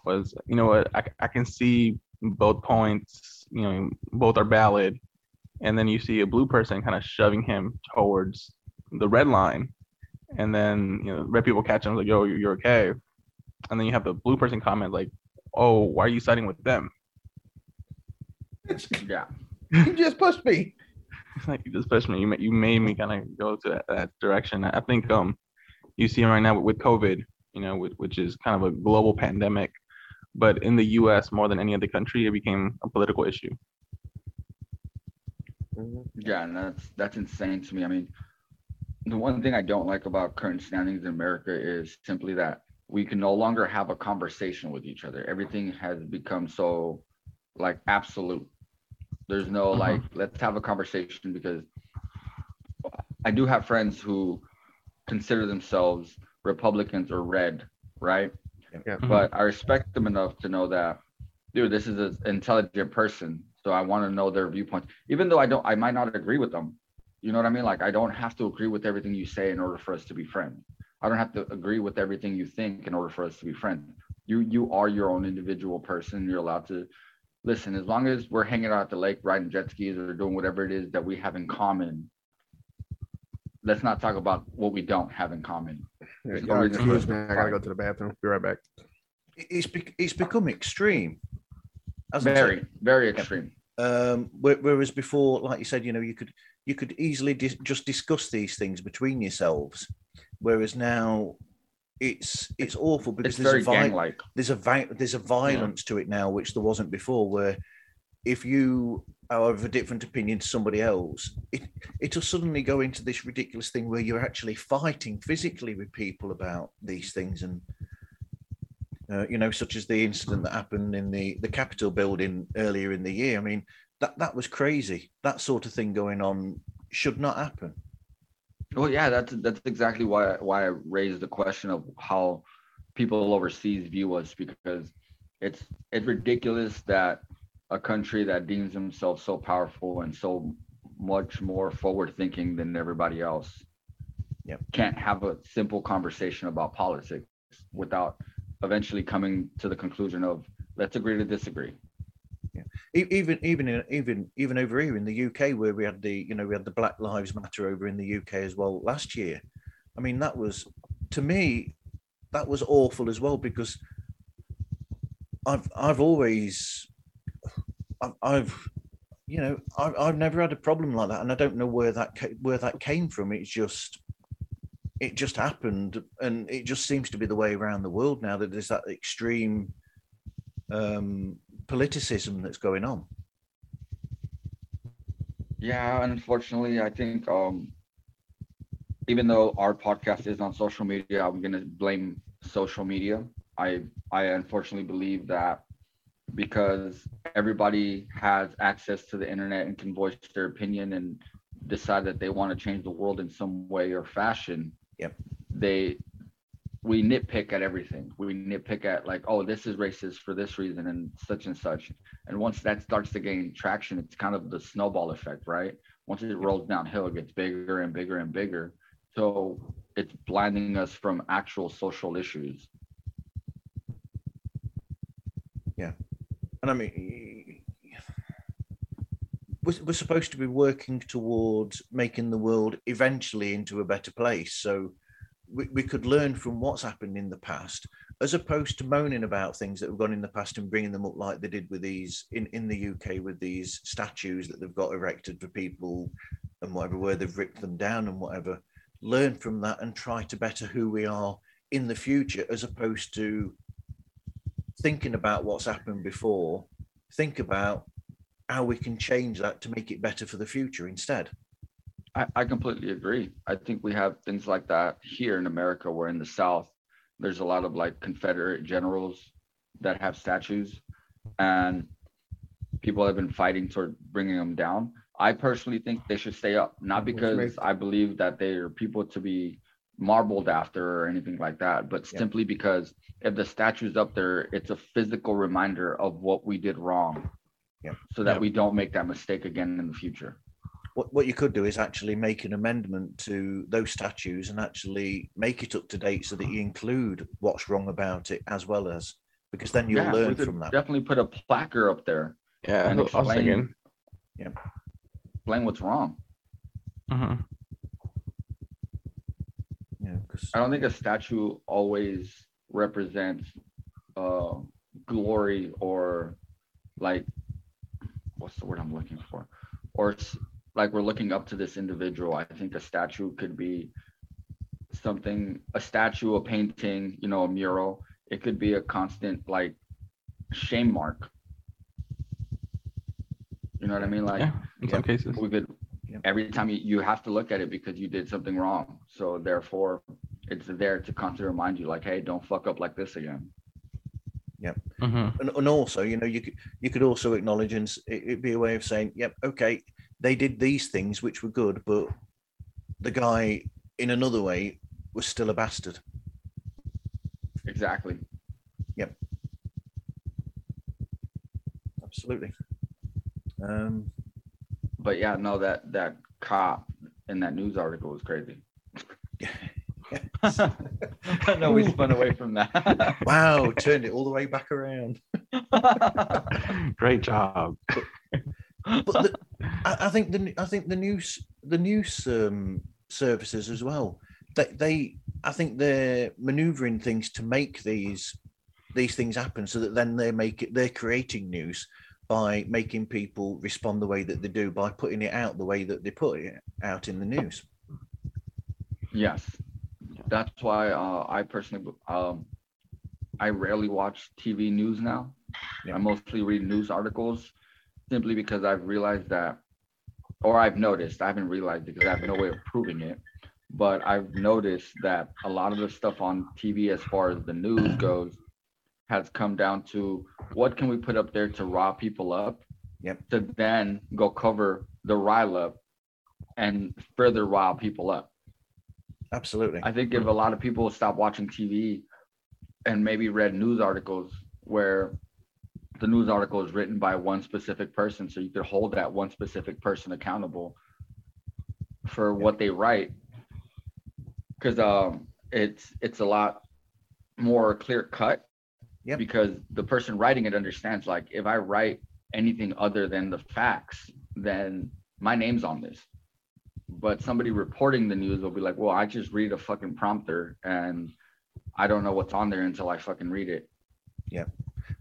was, you know what, I, I can see both points, you know, both are valid. And then you see a blue person kind of shoving him towards the red line. And then, you know, red people catch him like, yo, you're okay. And then you have the blue person comment like, oh, why are you siding with them? Yeah. You just pushed me. It's like you just pushed me. You made, you made me kind of go to that, that direction. I think um, you see right now with, with COVID, you know, which is kind of a global pandemic. But in the U S, more than any other country, it became a political issue. Yeah, and that's, that's insane to me. I mean, the one thing I don't like about current standings in America is simply that we can no longer have a conversation with each other. Everything has become so, like, absolute. There's no, mm-hmm. like, let's have a conversation, because I do have friends who consider themselves Republicans or red, right? Yeah. But I respect them enough to know that, dude, this is an intelligent person. So I want to know their viewpoint, even though I don't, I might not agree with them. You know what I mean? Like, I don't have to agree with everything you say in order for us to be friends. I don't have to agree with everything you think in order for us to be friends. You, you are your own individual person. You're allowed to listen, as long as we're hanging out at the lake, riding jet skis, or doing whatever it is that we have in common. Let's not talk about what we don't have in common. Yeah, no, excuse me, I gotta go to the bathroom. Be right back. It's be- it's become extreme. Very, very extreme. Um, whereas before, like you said, you know, you could you could easily dis- just discuss these things between yourselves. Whereas now, it's it's awful because it's there's, very a vi- there's a vi- there's a violence yeah. to it now, which there wasn't before. Where if you are of a different opinion to somebody else, it, it'll suddenly go into this ridiculous thing where you're actually fighting physically with people about these things. And, uh, you know, such as the incident that happened in the, the Capitol building earlier in the year. I mean, that, that was crazy. That sort of thing going on should not happen. Well, yeah, that's that's exactly why, why I raised the question of how people overseas view us, because it's it's ridiculous that a country that deems themselves so powerful and so much more forward thinking than everybody else yep. can't have a simple conversation about politics without eventually coming to the conclusion of let's agree to disagree. Yeah. Even, even, in, even, even over here in the U K, where we had the, you know, we had the Black Lives Matter over in the U K as well last year. I mean, that was, to me, that was awful as well, because I've, I've always, I've, you know, I've, I've never had a problem like that, and I don't know where that where that came from. It's just, it just happened, and it just seems to be the way around the world now, that there's that extreme um, politicism that's going on. Yeah, unfortunately, I think um, even though our podcast is on social media, I'm going to blame social media. I I unfortunately believe that, because everybody has access to the internet and can voice their opinion and decide that they want to change the world in some way or fashion. Yep. They, we nitpick at everything. We nitpick at, like, oh, this is racist for this reason and such and such. And once that starts to gain traction, it's kind of the snowball effect, right? Once it rolls downhill, it gets bigger and bigger and bigger. So it's blinding us from actual social issues. Yeah. And I mean, we're supposed to be working towards making the world eventually into a better place. So we, we could learn from what's happened in the past, as opposed to moaning about things that have gone in the past and bringing them up like they did with these in, in the U K, with these statues that they've got erected for people and whatever, where they've ripped them down and whatever. Learn from that and try to better who we are in the future, as opposed to thinking about what's happened before. Think about how we can change that to make it better for the future instead. I, I completely agree. I think we have things like that here in America, where in the South, there's a lot of, like, Confederate generals that have statues, and people have been fighting toward bringing them down. I personally think they should stay up, not because I believe that they are people to be marbled after or anything like that, but yeah. simply because if the statue's up there, it's a physical reminder of what we did wrong, yeah. so that yeah. we don't make that mistake again in the future. What what you could do is actually make an amendment to those statues and actually make it up to date, so that you include what's wrong about it as well, as because then you'll yeah, learn from that. Definitely put a placard up there. Yeah, and explain, I was thinking. Yeah, explain what's wrong. Uh-huh. Yeah, I don't think a statue always represents uh, glory, or, like, what's the word I'm looking for? Or, like, we're looking up to this individual. I think a statue could be something, a statue, a painting, you know, a mural. It could be a constant like shame mark. You know what I mean? Like yeah, in some yeah, cases, we could, yeah. every time you, you have to look at it because you did something wrong. So therefore, it's there to constantly remind you, like, hey, don't fuck up like this again. Yep. Mm-hmm. And, and also, you know, you could you could also acknowledge, and it, it'd be a way of saying, yep, okay, they did these things which were good, but the guy in another way was still a bastard. Exactly. Yep. Absolutely. Um, but yeah, no, that, that cop in that news article was crazy. I know we spun away from that. Wow, turned it all the way back around. Great job. But, but the, I, I think the I think the news the news um, services as well. They they I think they're manoeuvring things to make these these things happen, so that then they make it, they're creating news by making people respond the way that they do, by putting it out the way that they put it out in the news. Yes. That's why uh, I personally, um, I rarely watch T V news now. Yeah. I mostly read news articles simply because I've realized that, or I've noticed, I haven't realized it because I have no way of proving it, but I've noticed that a lot of the stuff on T V as far as the news goes has come down to what can we put up there to rile people up, yep. to then go cover the rile up and further rile people up. Absolutely. I think if a lot of people stop watching T V and maybe read news articles where the news article is written by one specific person, so you could hold that one specific person accountable for what they write, because um, it's it's a lot more clear cut. Yeah. Because the person writing it understands, like, if I write anything other than the facts, then my name's on this. But somebody reporting the news will be like, well, I just read a fucking prompter and I don't know what's on there until I fucking read it. Yeah.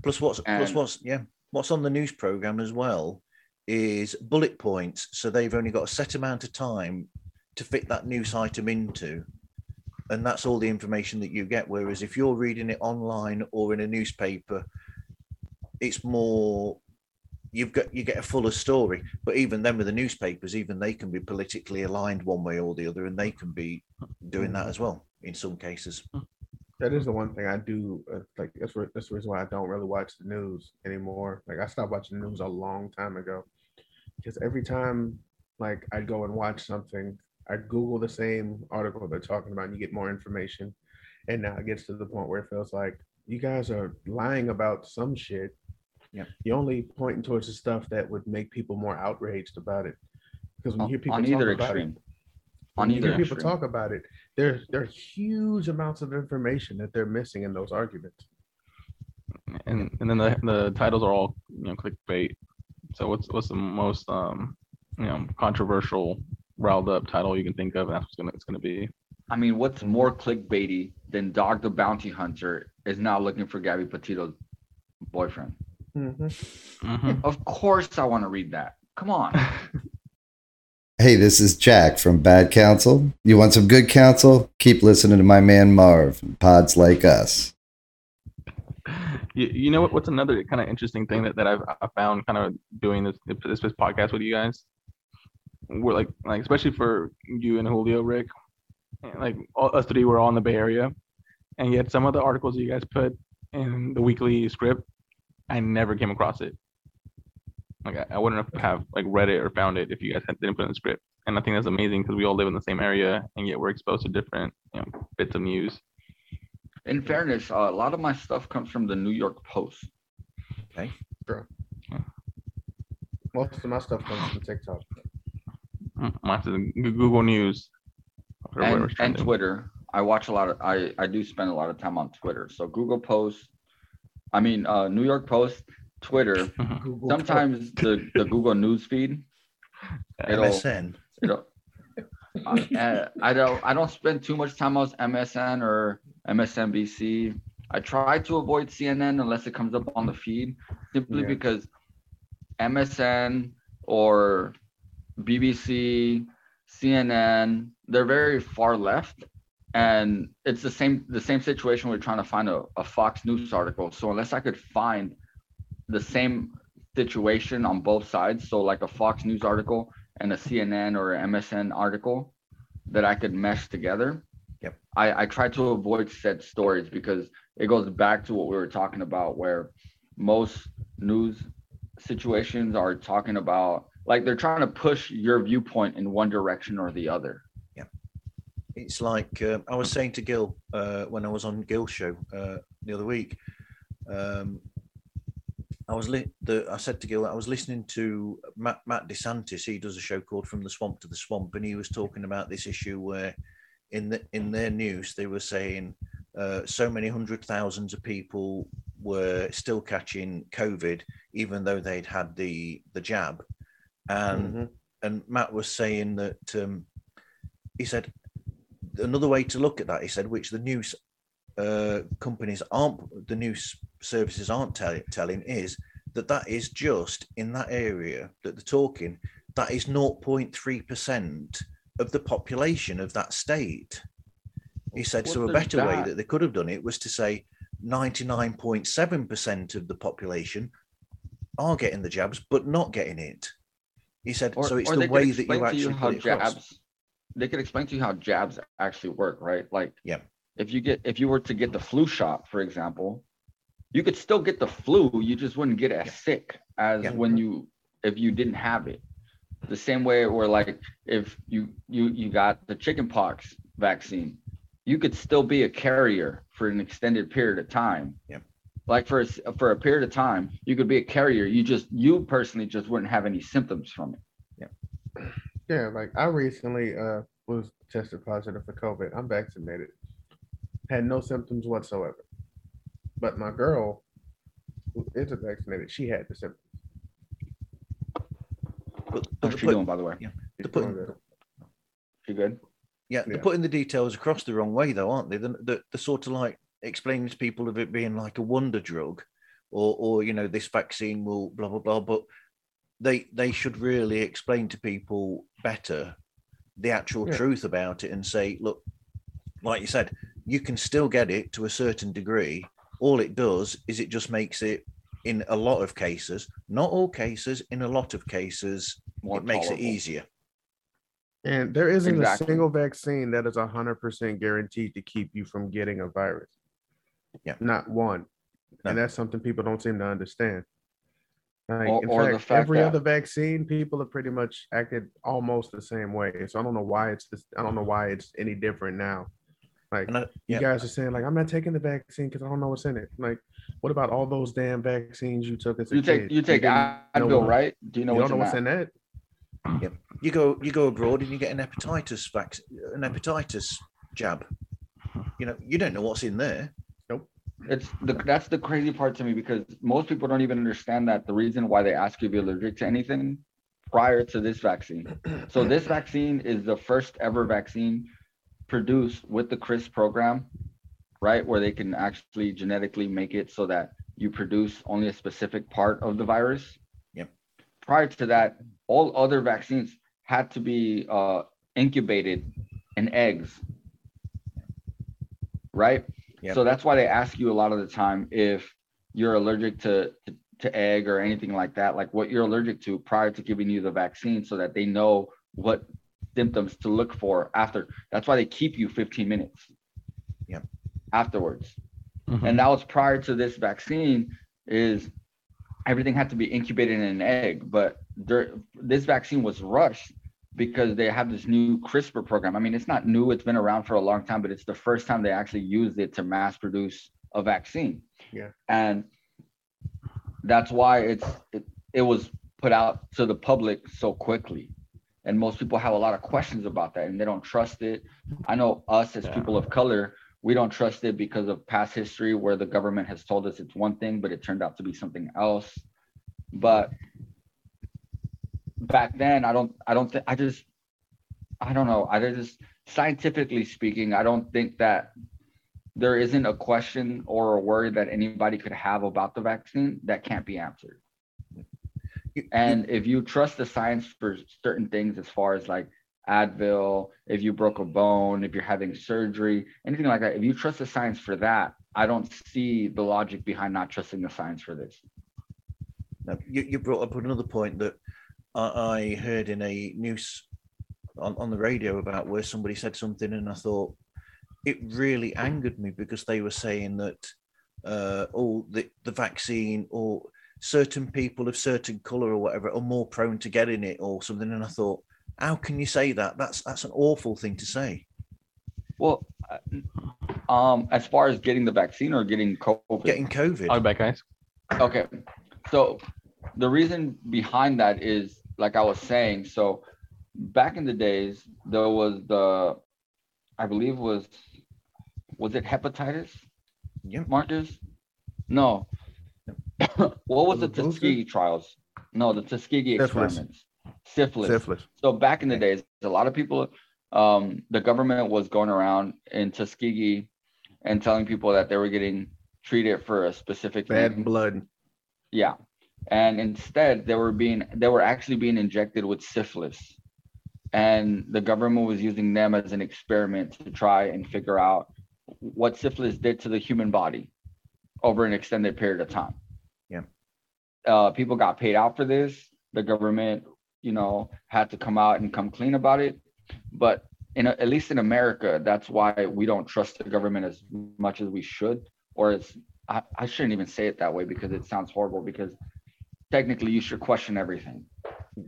Plus what's, and, plus what's, yeah. What's on the news program as well is bullet points. So they've only got a set amount of time to fit that news item into. And that's all the information that you get. Whereas if you're reading it online or in a newspaper, it's more, You've got you get a fuller story, but even then with the newspapers, even they can be politically aligned one way or the other, and they can be doing that as well in some cases. That is the one thing I do uh, like. That's where, that's the reason why I don't really watch the news anymore. Like I stopped watching the news a long time ago, because every time like I'd go and watch something, I'd Google the same article they're talking about, and you get more information. And now it gets to the point where it feels like you guys are lying about some shit. Yeah, you're only pointing towards the stuff that would make people more outraged about it. Because when you hear people on talk either about extreme. it, on either people extreme. talk about it, there there are huge amounts of information that they're missing in those arguments. And and then the the titles are all, you know, clickbait. So what's what's the most um you know controversial riled up title you can think of? And that's what's gonna it's gonna be. I mean, what's more clickbaity than Dog the Bounty Hunter is now looking for Gabby Petito's boyfriend? Mm-hmm. Mm-hmm. Of course I want to read that. Come on. Hey, this is Jack from Bad Council. You want some good counsel? Keep listening to my man Marv and Pods Like Us. You, you know what? What's another kind of interesting thing that, that I've I found kind of doing this, this this podcast with you guys? We're like, like especially for you and Julio, Rick, like all, us three were all in the Bay Area, and yet some of the articles you guys put in the weekly script, I never came across it. Like I, I wouldn't have like read it or found it if you guys had, didn't put it in the script. And I think that's amazing because we all live in the same area and yet we're exposed to different, you know, bits of news. In fairness, uh, a lot of my stuff comes from the New York Post. Okay, sure. Yeah. Most of my stuff comes from TikTok. Most of the Google News. And, and Twitter. I watch a lot of. I I do spend a lot of time on Twitter. So Google Post. I mean, uh, New York Post, Twitter, Google sometimes Post. the the Google News feed. It'll, M S N. It'll, uh, I don't I don't spend too much time on M S N or M S N B C. I try to avoid C N N unless it comes up on the feed, simply yeah. because M S N or B B C, C N N, they're very far left, And it's the same the same situation. We're trying to find a, a Fox News article. So unless I could find the same situation on both sides, so like a Fox News article and a C N N or M S N article that I could mesh together, yep. I, I try to avoid said stories because it goes back to what we were talking about, where most news situations are talking about, like, they're trying to push your viewpoint in one direction or the other. Yeah. It's like uh, I was saying to Gil uh, when I was on Gil's show uh, the other week, um, I was li- the, I said to Gil, I was listening to Matt, Matt DeSantis. He does a show called From the Swamp to the Swamp, and he was talking about this issue where in the in their news they were saying uh, so many hundred thousands of people were still catching COVID, even though they'd had the the jab, and mm-hmm. and Matt was saying that um, he said another way to look at that. He said, which the news uh, companies aren't, the news services aren't tell, telling is that that is just in that area that they're talking. That is zero point three percent of the population of that state. He said, what so a better that? way that they could have done it was to say ninety-nine point seven percent of the population are getting the jabs but not getting it. He said, or, so it's the way that you actually you how jabs, they could explain to you how jabs actually work, right? Like, yeah, if you get if you were to get the flu shot, for example, you could still get the flu, you just wouldn't get as yeah. sick as yeah. when you if you didn't have it. The same way, or like if you you you got the chickenpox vaccine, you could still be a carrier for an extended period of time. Yeah. Like for a, for a period of time, you could be a carrier. You just, you personally just wouldn't have any symptoms from it. Yeah. Yeah. Like I recently uh, was tested positive for COVID. I'm vaccinated. Had no symptoms whatsoever. But my girl, who is vaccinated, she had the symptoms. But, but How's she put, doing, by the way? Yeah. She's put, good. She good? Yeah, they're yeah. putting the details across the wrong way, though, aren't they? They're, they're, they're sort of like explaining to people of it being like a wonder drug, or, or you know, this vaccine will blah, blah, blah. But they they should really explain to people better the actual yeah. truth about it and say, look, like you said, you can still get it to a certain degree. All it does is it just makes it, in a lot of cases, not all cases, in a lot of cases, More it makes tolerable. it easier. And there isn't exactly. a single vaccine that is one hundred percent guaranteed to keep you from getting a virus. Yeah. Not one. No. And that's something people don't seem to understand. Like, or, in or fact, the fact every that... other vaccine, people have pretty much acted almost the same way. So I don't know why it's this, I don't know why it's any different now. Like I, you yeah. guys are saying, like, I'm not taking the vaccine because I don't know what's in it. Like, what about all those damn vaccines you took as a you take, kid? You take Advil, right? Do you know, you what's, don't know in what's in that? Yep. You go, you go abroad, and you get an hepatitis vaccine, an hepatitis jab. You know, you don't know what's in there. Nope. It's the that's the crazy part to me, because most people don't even understand that the reason why they ask you if you're allergic to anything prior to this vaccine. So this vaccine is the first ever vaccine produced with the CRISPR program, right, where they can actually genetically make it so that you produce only a specific part of the virus. Yep. Prior to that, all other vaccines had to be uh, incubated in eggs, right? Yep. So that's why they ask you a lot of the time if you're allergic to, to, to egg or anything like that, like what you're allergic to prior to giving you the vaccine, so that they know what symptoms to look for after. That's why they keep you fifteen minutes yep. afterwards. Mm-hmm. And that was prior to this vaccine, is everything had to be incubated in an egg, but there, this vaccine was rushed because they have this new CRISPR program. I mean, it's not new, it's been around for a long time, but it's the first time they actually used it to mass produce a vaccine. Yeah. And that's why it's it, it was put out to the public so quickly. And most people have a lot of questions about that, and they don't trust it. I know us as yeah. people of color, we don't trust it because of past history where the government has told us it's one thing, but it turned out to be something else. But back then, I don't, I don't think, I just, I don't know. I just, scientifically speaking, I don't think that there isn't a question or a worry that anybody could have about the vaccine that can't be answered. And if you trust the science for certain things, as far as like Advil, if you broke a bone, if you're having surgery, anything like that. If you trust the science for that, I don't see the logic behind not trusting the science for this. No, you, you brought up another point that I, I heard in a news on, on the radio about, where somebody said something and I thought it really angered me, because they were saying that uh, oh, the, the vaccine or certain people of certain colour or whatever are more prone to getting it or something. And I thought, how can you say that? That's that's an awful thing to say. Well, um, as far as getting the vaccine or getting COVID? Getting COVID. I'll be back, guys. Okay. So the reason behind that is, like I was saying, so back in the days, there was the, I believe was, was it hepatitis? Yeah. Marcus? No. What was the Tuskegee trials? No, the Tuskegee experiments. Syphilis. Syphilis. So back in the days, a lot of people, um, the government was going around in Tuskegee and telling people that they were getting treated for a specific bad thing. Blood. Yeah, and instead they were being they were actually being injected with syphilis, and the government was using them as an experiment to try and figure out what syphilis did to the human body over an extended period of time. Yeah, uh, people got paid out for this. The government, you know, had to come out and come clean about it. But in a, at least in America, that's why we don't trust the government as much as we should. Or it's, I, I shouldn't even say it that way because it sounds horrible, because technically you should question everything.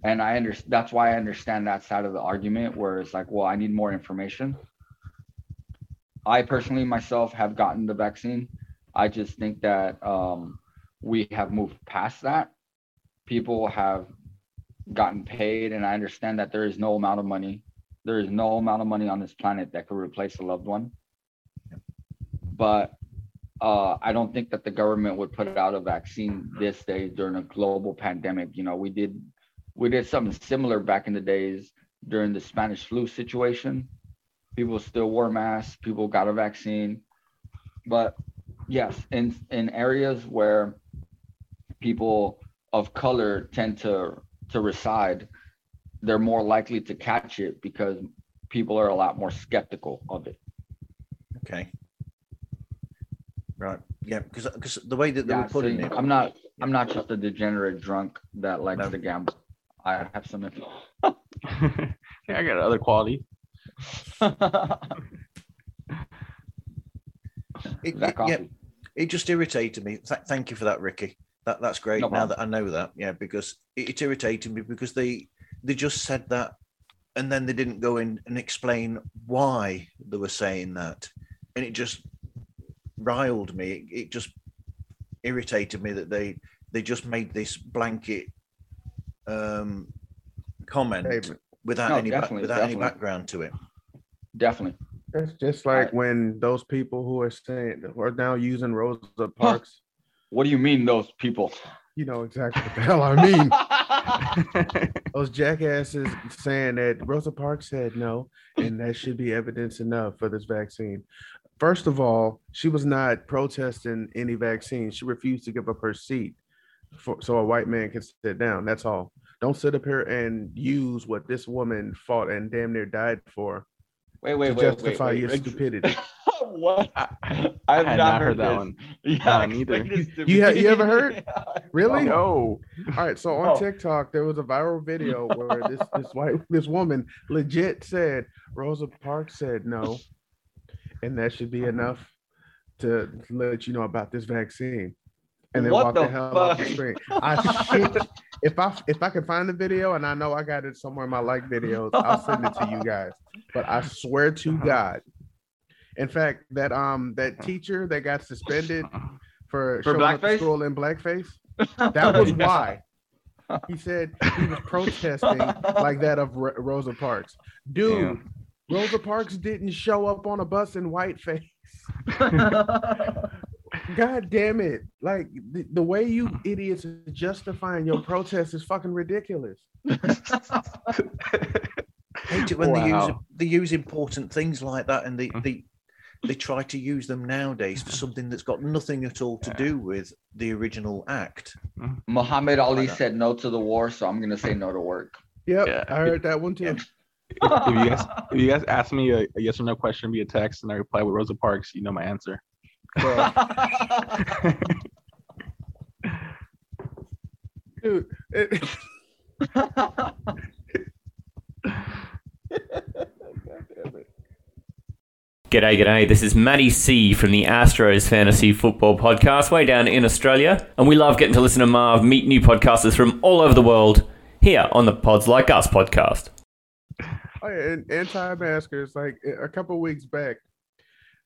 And I under, that's why I understand that side of the argument, where it's like, well, I need more information. I personally myself have gotten the vaccine. I just think that um, we have moved past that. People have gotten paid, and I understand that there is no amount of money there is no amount of money on this planet that could replace a loved one. But uh I don't think that the government would put out a vaccine this day during a global pandemic. You know, we did we did something similar back in the days during the Spanish flu situation. People still wore masks, people got a vaccine. But yes, in in areas where people of color tend to to reside, they're more likely to catch it because people are a lot more skeptical of it. Okay. Right. Yeah, because because the way that they yeah, were putting so, it, I'm not I'm not just a degenerate drunk that likes no. to gamble. I have some info. Yeah, I got other qualities. it, it, yeah, it just irritated me. Th- thank you for that, Ricky. That that's great. No now that I know that, yeah, because it, it irritated me because they they just said that, and then they didn't go in and explain why they were saying that, and it just riled me. It, it just irritated me that they they just made this blanket um, comment Favorite. without no, any definitely, without definitely. any background to it. Definitely. That's just like I, when those people who are saying who are now using Rosa Parks. Huh. What do you mean, those people? You know exactly what the hell I mean. Those jackasses saying that Rosa Parks said no, and that should be evidence enough for this vaccine. First of all, she was not protesting any vaccine. She refused to give up her seat for, so a white man can sit down. That's all. Don't sit up here and use what this woman fought and damn near died for. Wait, wait, to wait, justify wait, wait, your wait. stupidity. What? I, I have I not heard, heard that one. Yeah, neither. You have, you ever heard? Really? No. All right. So on oh. TikTok, there was a viral video where this this white this woman legit said Rosa Parks said no, and that should be enough to let you know about this vaccine. And then walked the, the hell fuck? off the screen. I shit. If I if I can find the video, and I know I got it somewhere in my like videos, I'll send it to you guys. But I swear to God. In fact, that um that teacher that got suspended for, for showing up to school in blackface, that was yeah. why. He said he was protesting like that of R- Rosa Parks. Dude, yeah. Rosa Parks didn't show up on a bus in whiteface. God damn it. Like, the, the way you idiots are justifying your protest is fucking ridiculous. Hate it when wow. they use they use important things like that, and they, they they try to use them nowadays for something that's got nothing at all to yeah. do with the original act. Muhammad Ali said no to the war, so I'm gonna say no to work. Yep, yeah. I heard that one too. If you guys, if you guys ask me a, a yes or no question via text and I reply with Rosa Parks, you know my answer. Dude, it... God damn it. G'day, g'day. This is Matty C from the Astros Fantasy Football Podcast, way down in Australia, and we love getting to listen to Marv meet new podcasters from all over the world here on the Pods Like Us podcast. Oh, yeah, and anti-maskers, like a couple of weeks back,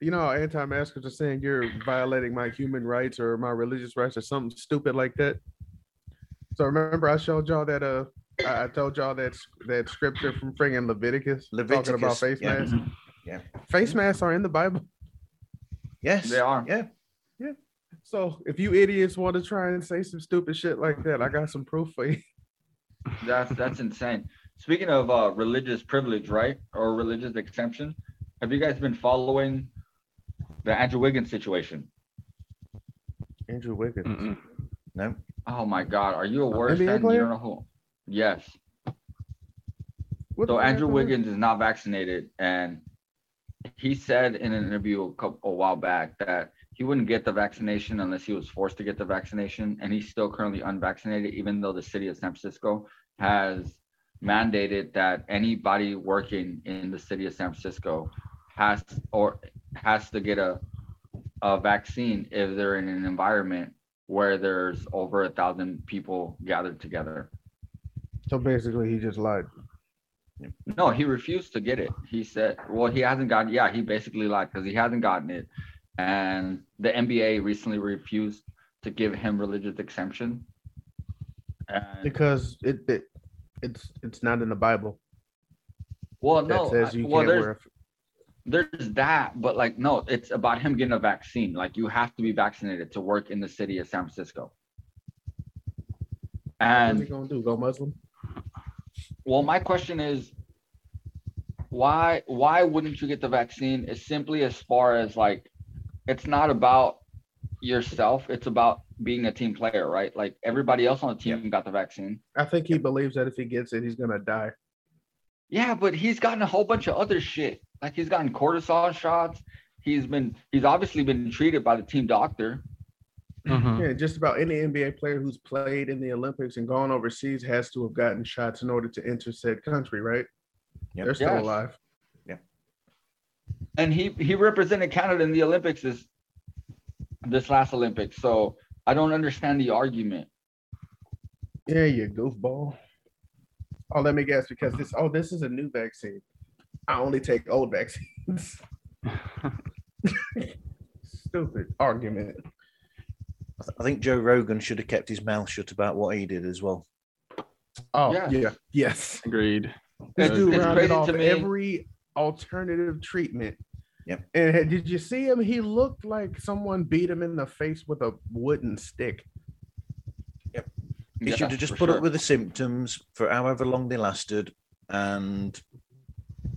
you know, anti-maskers are saying you're violating my human rights or my religious rights or something stupid like that. So remember, I showed y'all that. Uh, I told y'all that that scripture from friggin' Leviticus, Leviticus talking about face yeah. masks. Yeah, face masks are in the Bible. Yes, they are. Yeah, yeah. So if you idiots want to try and say some stupid shit like that, I got some proof for you. That's that's insane. Speaking of uh, religious privilege, right, or religious exemption, have you guys been following the Andrew Wiggins situation? Andrew Wiggins. Mm-mm. No. Oh my God! Are you a worse than you don't know who? Yes. What so Andrew Wiggins is not vaccinated, and he said in an interview a couple a while back that he wouldn't get the vaccination unless he was forced to get the vaccination, and he's still currently unvaccinated, even though the city of San Francisco has mandated that anybody working in the city of San Francisco has or has to get a a vaccine if they're in an environment where there's over a thousand people gathered together. So basically he just lied. No, he refused to get it. He said, well, he hasn't gotten yeah, he basically lied because he hasn't gotten it. And the N B A recently refused to give him religious exemption. And because it, it it's it's not in the Bible. Well, no, that says you I, well, can't there's, wear There's that, but like, no, it's about him getting a vaccine. Like, you have to be vaccinated to work in the city of San Francisco. And what are you gonna do, go Muslim? Well, my question is, why why wouldn't you get the vaccine? It's simply as far as like, it's not about yourself. It's about being a team player, right? Like everybody else on the team yeah. got the vaccine. I think he believes that if he gets it, he's gonna die. Yeah, but he's gotten a whole bunch of other shit. Like he's gotten cortisol shots. He's been he's obviously been treated by the team doctor. Mm-hmm. Yeah, just about any N B A player who's played in the Olympics and gone overseas has to have gotten shots in order to enter said country, right? Yep. They're still yes. alive. Yeah. And he he represented Canada in the Olympics this this last Olympics. So I don't understand the argument. Yeah, you goofball. Oh, let me guess, because this oh, this is a new vaccine. I only take old vaccines. Stupid argument. I think Joe Rogan should have kept his mouth shut about what he did as well. Oh, yeah. yeah. Yes. Agreed. That dude it's rounded off every alternative treatment. Yep. And did you see him? He looked like someone beat him in the face with a wooden stick. Yep. He yeah, should have just put sure. up with the symptoms for however long they lasted and...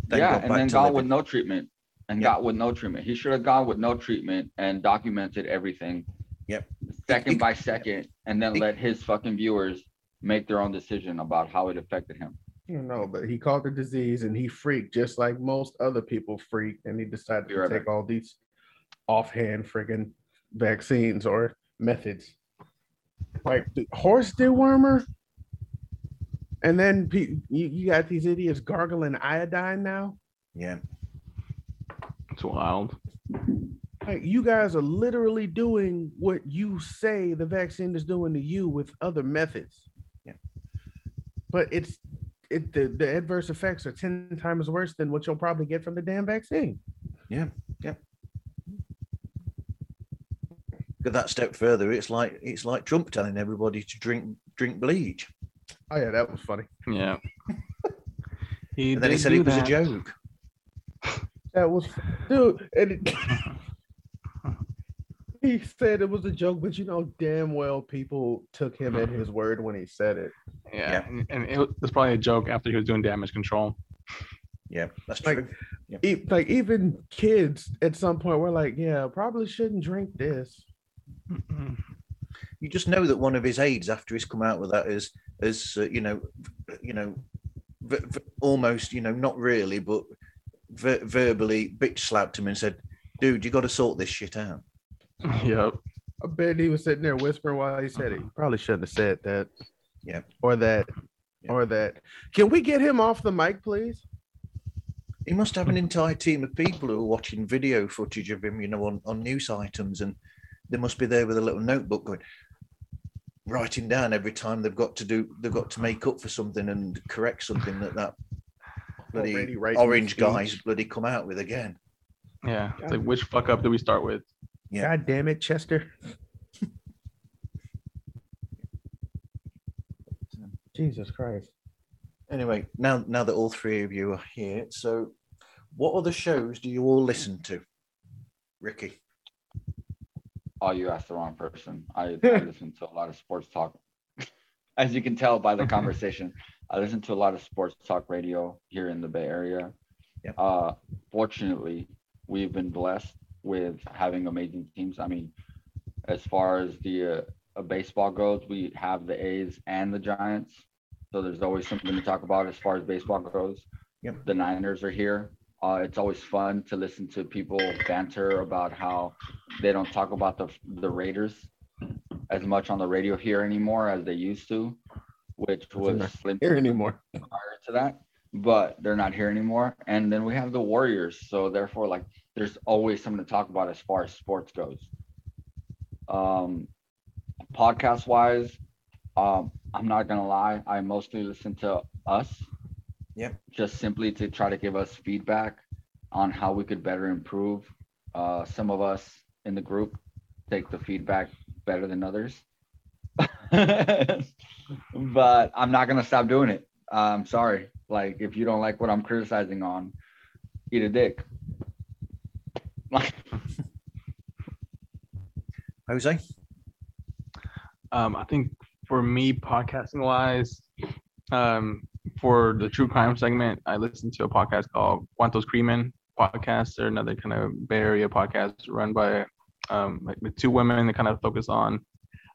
Then yeah, and then got with no treatment, and yeah. got with no treatment. He should have gone with no treatment and documented everything, yep, second it, by second, it, and then it, let his fucking viewers make their own decision about how it affected him. You know, but he caught the disease and he freaked just like most other people freak, and he decided You're to right. take all these offhand friggin' vaccines or methods, like the horse dewormer. And then you, you got these idiots gargling iodine now? Yeah. It's wild. Like, you guys are literally doing what you say the vaccine is doing to you with other methods. Yeah. But it's it the, the adverse effects are ten times worse than what you'll probably get from the damn vaccine. Yeah. Yeah. Go that step further, it's like it's like Trump telling everybody to drink drink bleach. Oh yeah, that was funny. Yeah. He and then he said it was that. a joke. That was, dude. And it, he said it was a joke, but you know damn well people took him at his word when he said it. Yeah, yeah. And, and it was probably a joke after he was doing damage control. Yeah, that's like, true. Yeah. E- like even kids at some point were like, "Yeah, probably shouldn't drink this." Mm-mm. You just know that one of his aides, after he's come out with that, is, is uh, you know, you know, v- v- almost, you know, not really, but ver- verbally bitch slapped him and said, dude, you got to sort this shit out. Yep. I bet he was sitting there whispering while he said it. He probably shouldn't have said that. Yeah. Or that. Yeah. Or that. Can we get him off the mic, please? He must have an entire team of people who are watching video footage of him, you know, on, on news items, and they must be there with a little notebook going, writing down every time they've got to do, they've got to make up for something and correct something that that bloody orange guy's bloody come out with again. Yeah, it's like, which fuck up do we start with? Yeah. God damn it, Chester. Jesus Christ. Anyway, now now that all three of you are here, so what other shows do you all listen to, Ricky? Oh, you asked the wrong person. I, I listen to a lot of sports talk. As you can tell by the conversation, I listen to a lot of sports talk radio here in the Bay Area. Yep. Uh, fortunately, we've been blessed with having amazing teams. I mean, as far as the uh, baseball goes, we have the A's and the Giants. So there's always something to talk about as far as baseball goes. Yep. The Niners are here. Uh, it's always fun to listen to people banter about how they don't talk about the the Raiders as much on the radio here anymore as they used to, which was slim here anymore prior to that. But they're not here anymore. And then we have the Warriors. So therefore, like, there's always something to talk about as far as sports goes. Um, podcast wise, um, I'm not gonna lie, I mostly listen to us. Yep. Just simply to try to give us feedback on how we could better improve. Uh, some of us in the group take the feedback better than others. But I'm not going to stop doing it. I'm sorry. Like, if you don't like what I'm criticizing on, eat a dick. Jose? Um, I think for me, podcasting-wise, um, for the true crime segment, I listened to a podcast called Cuantos Crimen podcast. They're another kind of Bay Area podcast run by um, like with two women that kind of focus on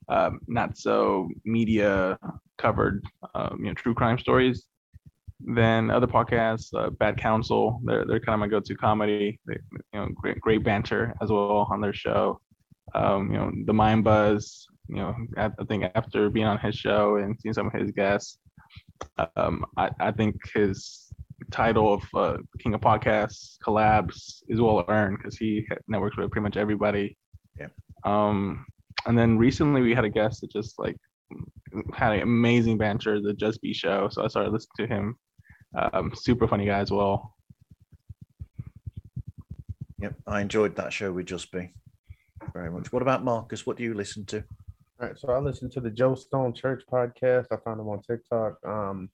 um, not so media covered, um, you know, true crime stories. Then other podcasts, uh, Bad Council. They're they're kind of my go-to comedy. They, you know, great great banter as well on their show. Um, you know, The Mind Buzz. You know, I, I think after being on his show and seeing some of his guests. Um, I, I think his title of uh, King of Podcasts collabs is well earned because he networks with pretty much everybody. Yeah. Um, and then recently we had a guest that just like had an amazing banter, the Just Be Show. So I started listening to him. Um, super funny guy as well. Yep, I enjoyed that show with Just Be very much. What about Marcus? What do you listen to? All right, so I listened to the Joe Stone Church podcast. I found him on TikTok. Um,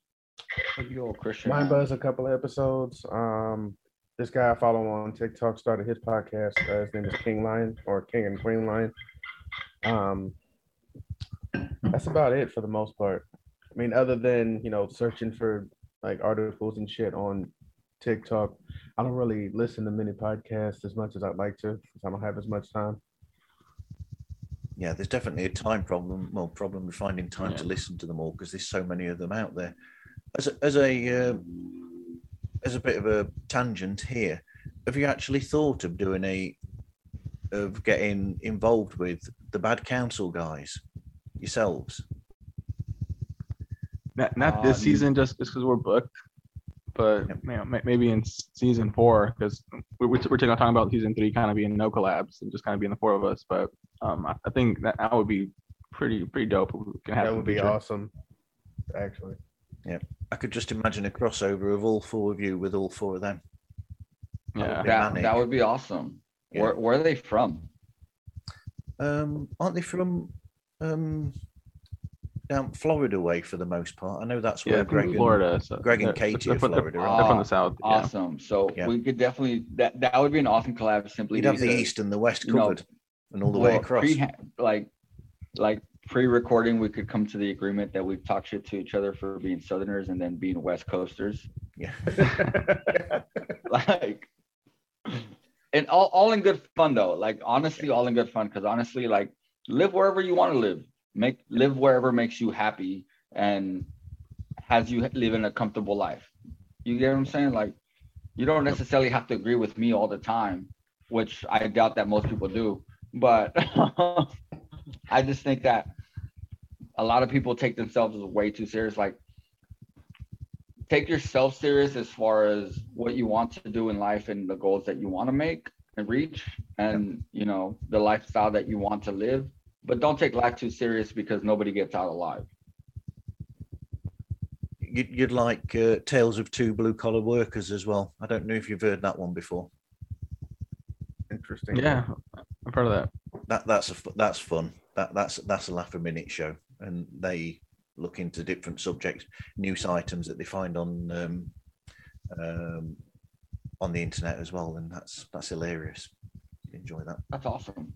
you old Christian. Mind Buzz, a couple of episodes. Um, this guy I follow on TikTok started his podcast. Uh, his name is King Lion or King and Queen Lion. Um, that's about it for the most part. I mean, other than, you know, searching for like articles and shit on TikTok, I don't really listen to many podcasts as much as I'd like to because I don't have as much time. Yeah, there's definitely a time problem, well, problem with finding time yeah. to listen to them all because there's so many of them out there. As a, as a uh, as a bit of a tangent here, have you actually thought of doing a of getting involved with the Bad Council guys yourselves? Not, not um, this season, just because we're booked, but yeah. you know, maybe in season four because we're we're talking about season three kind of being no collabs and just kind of being the four of us, but. Um, I think that, that would be pretty pretty dope. That would be awesome, actually. Yeah, I could just imagine a crossover of all four of you with all four of them. Yeah, that would be, that, that would be awesome. Yeah. Where where are they from? Um, aren't they from um down Florida way for the most part? I know that's where yeah, Greg Florida, and so Greg and Katie are from Florida. Right? They're from the south. Yeah. Awesome. So yeah. we could definitely that, that would be an awesome collab. Simply, you'd have the east and the west covered. You know, and all the well, way across. Pre- like, like pre-recording, we could come to the agreement that we've talked shit to each other for being Southerners and then being West Coasters. Yeah. Like, and all, all in good fun though. Like, honestly, all in good fun. Because honestly, like, live wherever you want to live. Make live wherever makes you happy, and has you living a comfortable life. You get what I'm saying? Like, you don't necessarily have to agree with me all the time, which I doubt that most people do. But I just think that a lot of people take themselves way too serious. Like, take yourself serious as far as what you want to do in life and the goals that you want to make and reach, and, you know, the lifestyle that you want to live. But don't take life too serious, because nobody gets out alive. You'd, you'd like uh, Tales of Two Blue-Collar Workers as well. I don't know if you've heard that one before. Interesting. Yeah, I've heard of that. That that's a, that's fun. That that's that's a laugh a minute show, and they look into different subjects, news items that they find on um, um, on the internet as well, and that's that's hilarious. Enjoy that. That's awesome.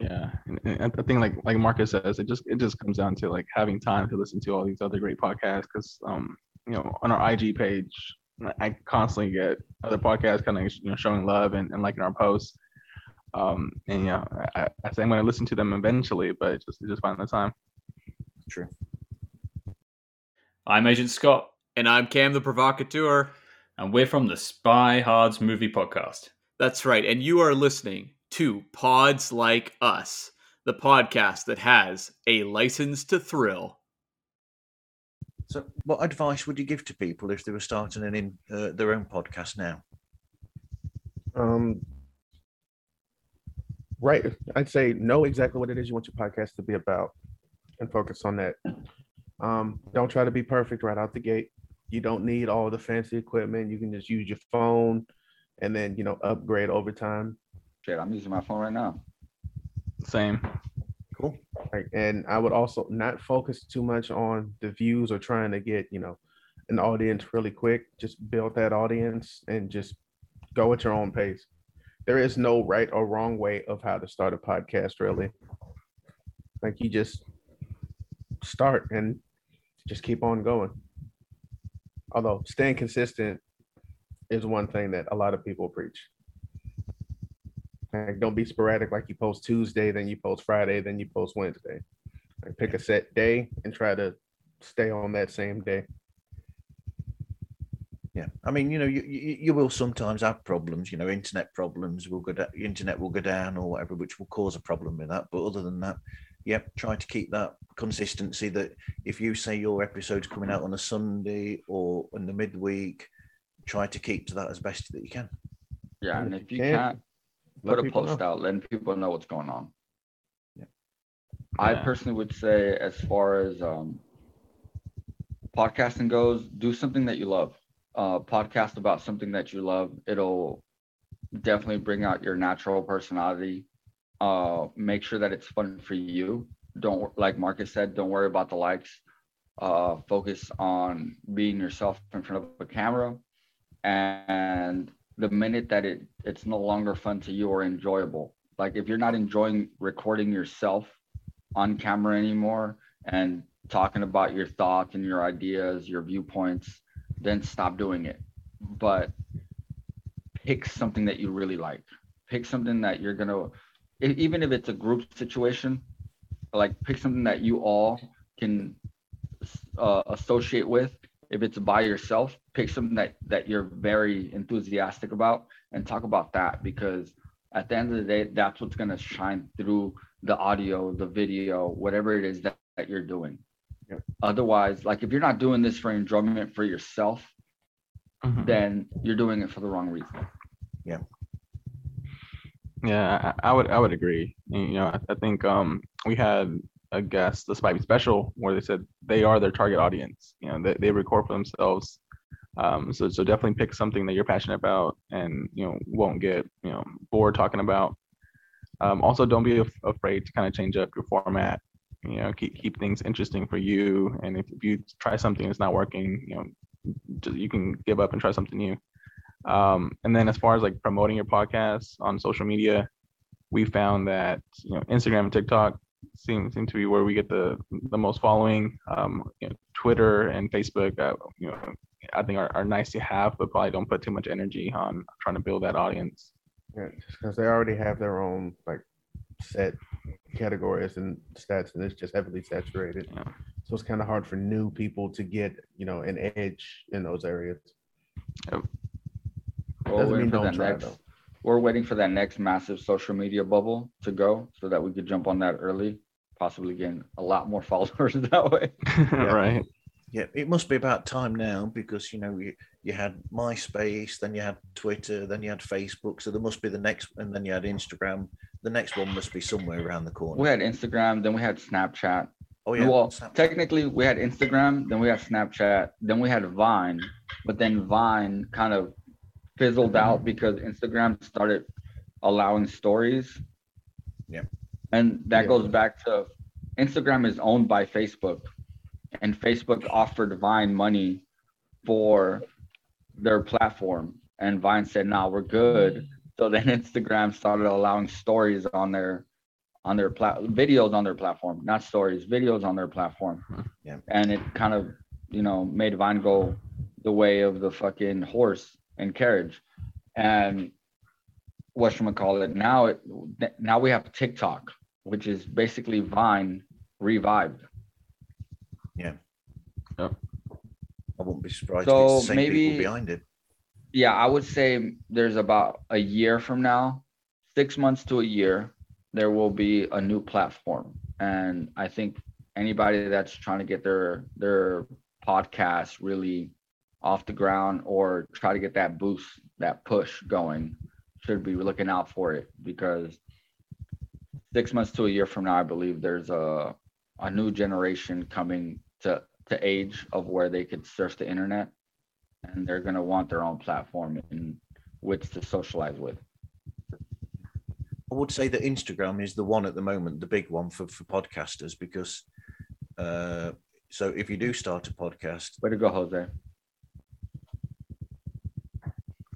Yeah, and I think like like Marcus says, it just it just comes down to like having time to listen to all these other great podcasts, because um you know, on our I G page, I constantly get other podcasts kind of, you know, showing love and, and liking our posts, um and yeah, you know, I, I think I'm going to listen to them eventually, but it's just it's just finding the time. True. I'm Agent Scott, and I'm Cam the Provocateur, and we're from the Spy Hards Movie Podcast. That's right, and you are listening to Pods Like Us, the podcast that has a license to thrill. So what advice would you give to people if they were starting an in uh, their own podcast now? Um, right. I'd say know exactly what it is you want your podcast to be about and focus on that. Um, don't try to be perfect right out the gate. You don't need all the fancy equipment. You can just use your phone and then, you know, upgrade over time. Shit, I'm using my phone right now. Same. Cool. Right. And I would also not focus too much on the views or trying to get, you know, an audience really quick. Just build that audience and just go at your own pace. There is no right or wrong way of how to start a podcast, really. Like, you just start and just keep on going. Although staying consistent is one thing that a lot of people preach. Like, don't be sporadic. Like, you post Tuesday, then you post Friday, then you post Wednesday. Like, pick a set day and try to stay on that same day. Yeah, I mean, you know, you you, you will sometimes have problems. You know, internet problems will go down, internet will go down or whatever, which will cause a problem with that. But other than that, yep, yeah, try to keep that consistency. That if you say your episode's coming out on a Sunday or in the midweek, try to keep to that as best that you can. Yeah, and if you can't, Put a post know. out, letting people know what's going on. Yeah. I personally would say, as far as um, podcasting goes, do something that you love. Uh, podcast about something that you love. It'll definitely bring out your natural personality. Uh, make sure that it's fun for you. Don't, like Marcus said, don't worry about the likes. Uh, focus on being yourself in front of a camera. And the minute that it it's no longer fun to you or enjoyable, like if you're not enjoying recording yourself on camera anymore and talking about your thoughts and your ideas, your viewpoints, then stop doing it. But pick something that you really like. Pick something that you're going to, even if it's a group situation, like pick something that you all can uh, associate with. If it's by yourself, pick something that, that you're very enthusiastic about and talk about that, because at the end of the day, that's what's going to shine through the audio, the video, whatever it is that, that you're doing. Yeah. Otherwise, like if you're not doing this for enjoyment for yourself, mm-hmm. then you're doing it for the wrong reason. Yeah. Yeah, I, I would I would agree. You know, I, I think um, we had a guest, this might be special, where they said they are their target audience. You know, they, they record for themselves. Um, so, so definitely pick something that you're passionate about and, you know, won't get, you know, bored talking about. Um, also, don't be af- afraid to kind of change up your format, you know, keep, keep things interesting for you. And if you try something that's not working, you know, you can give up and try something new. Um, and then as far as like promoting your podcast on social media, we found that, you know, Instagram and TikTok seem seem to be where we get the the most following. Um you know, Twitter and Facebook uh, you know I think are, are nice to have, but probably don't put too much energy on trying to build that audience. Yeah, because they already have their own like set categories and stats, and it's just heavily saturated. Yeah. So it's kind of hard for new people to get, you know, an edge in those areas. Yep. Well, doesn't mean don't try, next, though. We're waiting for that next massive social media bubble to go so that we could jump on that early, possibly gain a lot more followers that way. Yeah. Right. Yeah, it must be about time now because, you know, you, you had MySpace, then you had Twitter, then you had Facebook. So there must be the next, and then you had Instagram. The next one must be somewhere around the corner. We had Instagram, then we had Snapchat. Oh, yeah. Well, Snapchat. Technically, we had Instagram, then we had Snapchat, then we had Vine. But then Vine kind of fizzled out because Instagram started allowing stories. Yeah. And that yeah. goes back to Instagram is owned by Facebook. And Facebook offered Vine money for their platform. And Vine said, nah, we're good. So then Instagram started allowing stories on their on their plat- videos on their platform, not stories, videos on their platform. Yeah. And it kind of, you know, made Vine go the way of the fucking horse and carriage. And what should we call it? Now, it, now we have TikTok, which is basically Vine revived. Yeah. Yep. I wouldn't be surprised so to see people behind it. Yeah, I would say there's about a year from now, six months to a year, there will be a new platform. And I think anybody that's trying to get their their podcast really off the ground or try to get that boost, that push going, should be looking out for it because six months to a year from now, I believe there's a a new generation coming to, to age of where they could surf the internet and they're going to want their own platform in which to socialize with. I would say that Instagram is the one at the moment, the big one for, for podcasters, because uh, so if you do start a podcast. Way to go, Jose.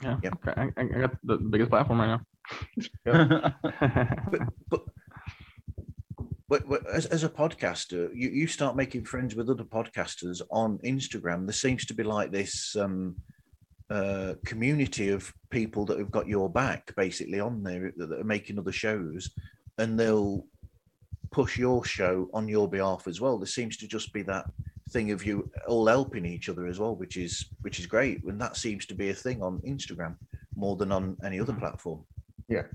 Yeah, yep. Okay. I, I got the biggest platform right now. Yep. but, but But, but as, as a podcaster, you, you start making friends with other podcasters on Instagram. There seems to be like this um, uh, community of people that have got your back, basically, on there that are making other shows, and they'll push your show on your behalf as well. There seems to just be that thing of you all helping each other as well, which is which is great. And that seems to be a thing on Instagram more than on any other platform. Yeah.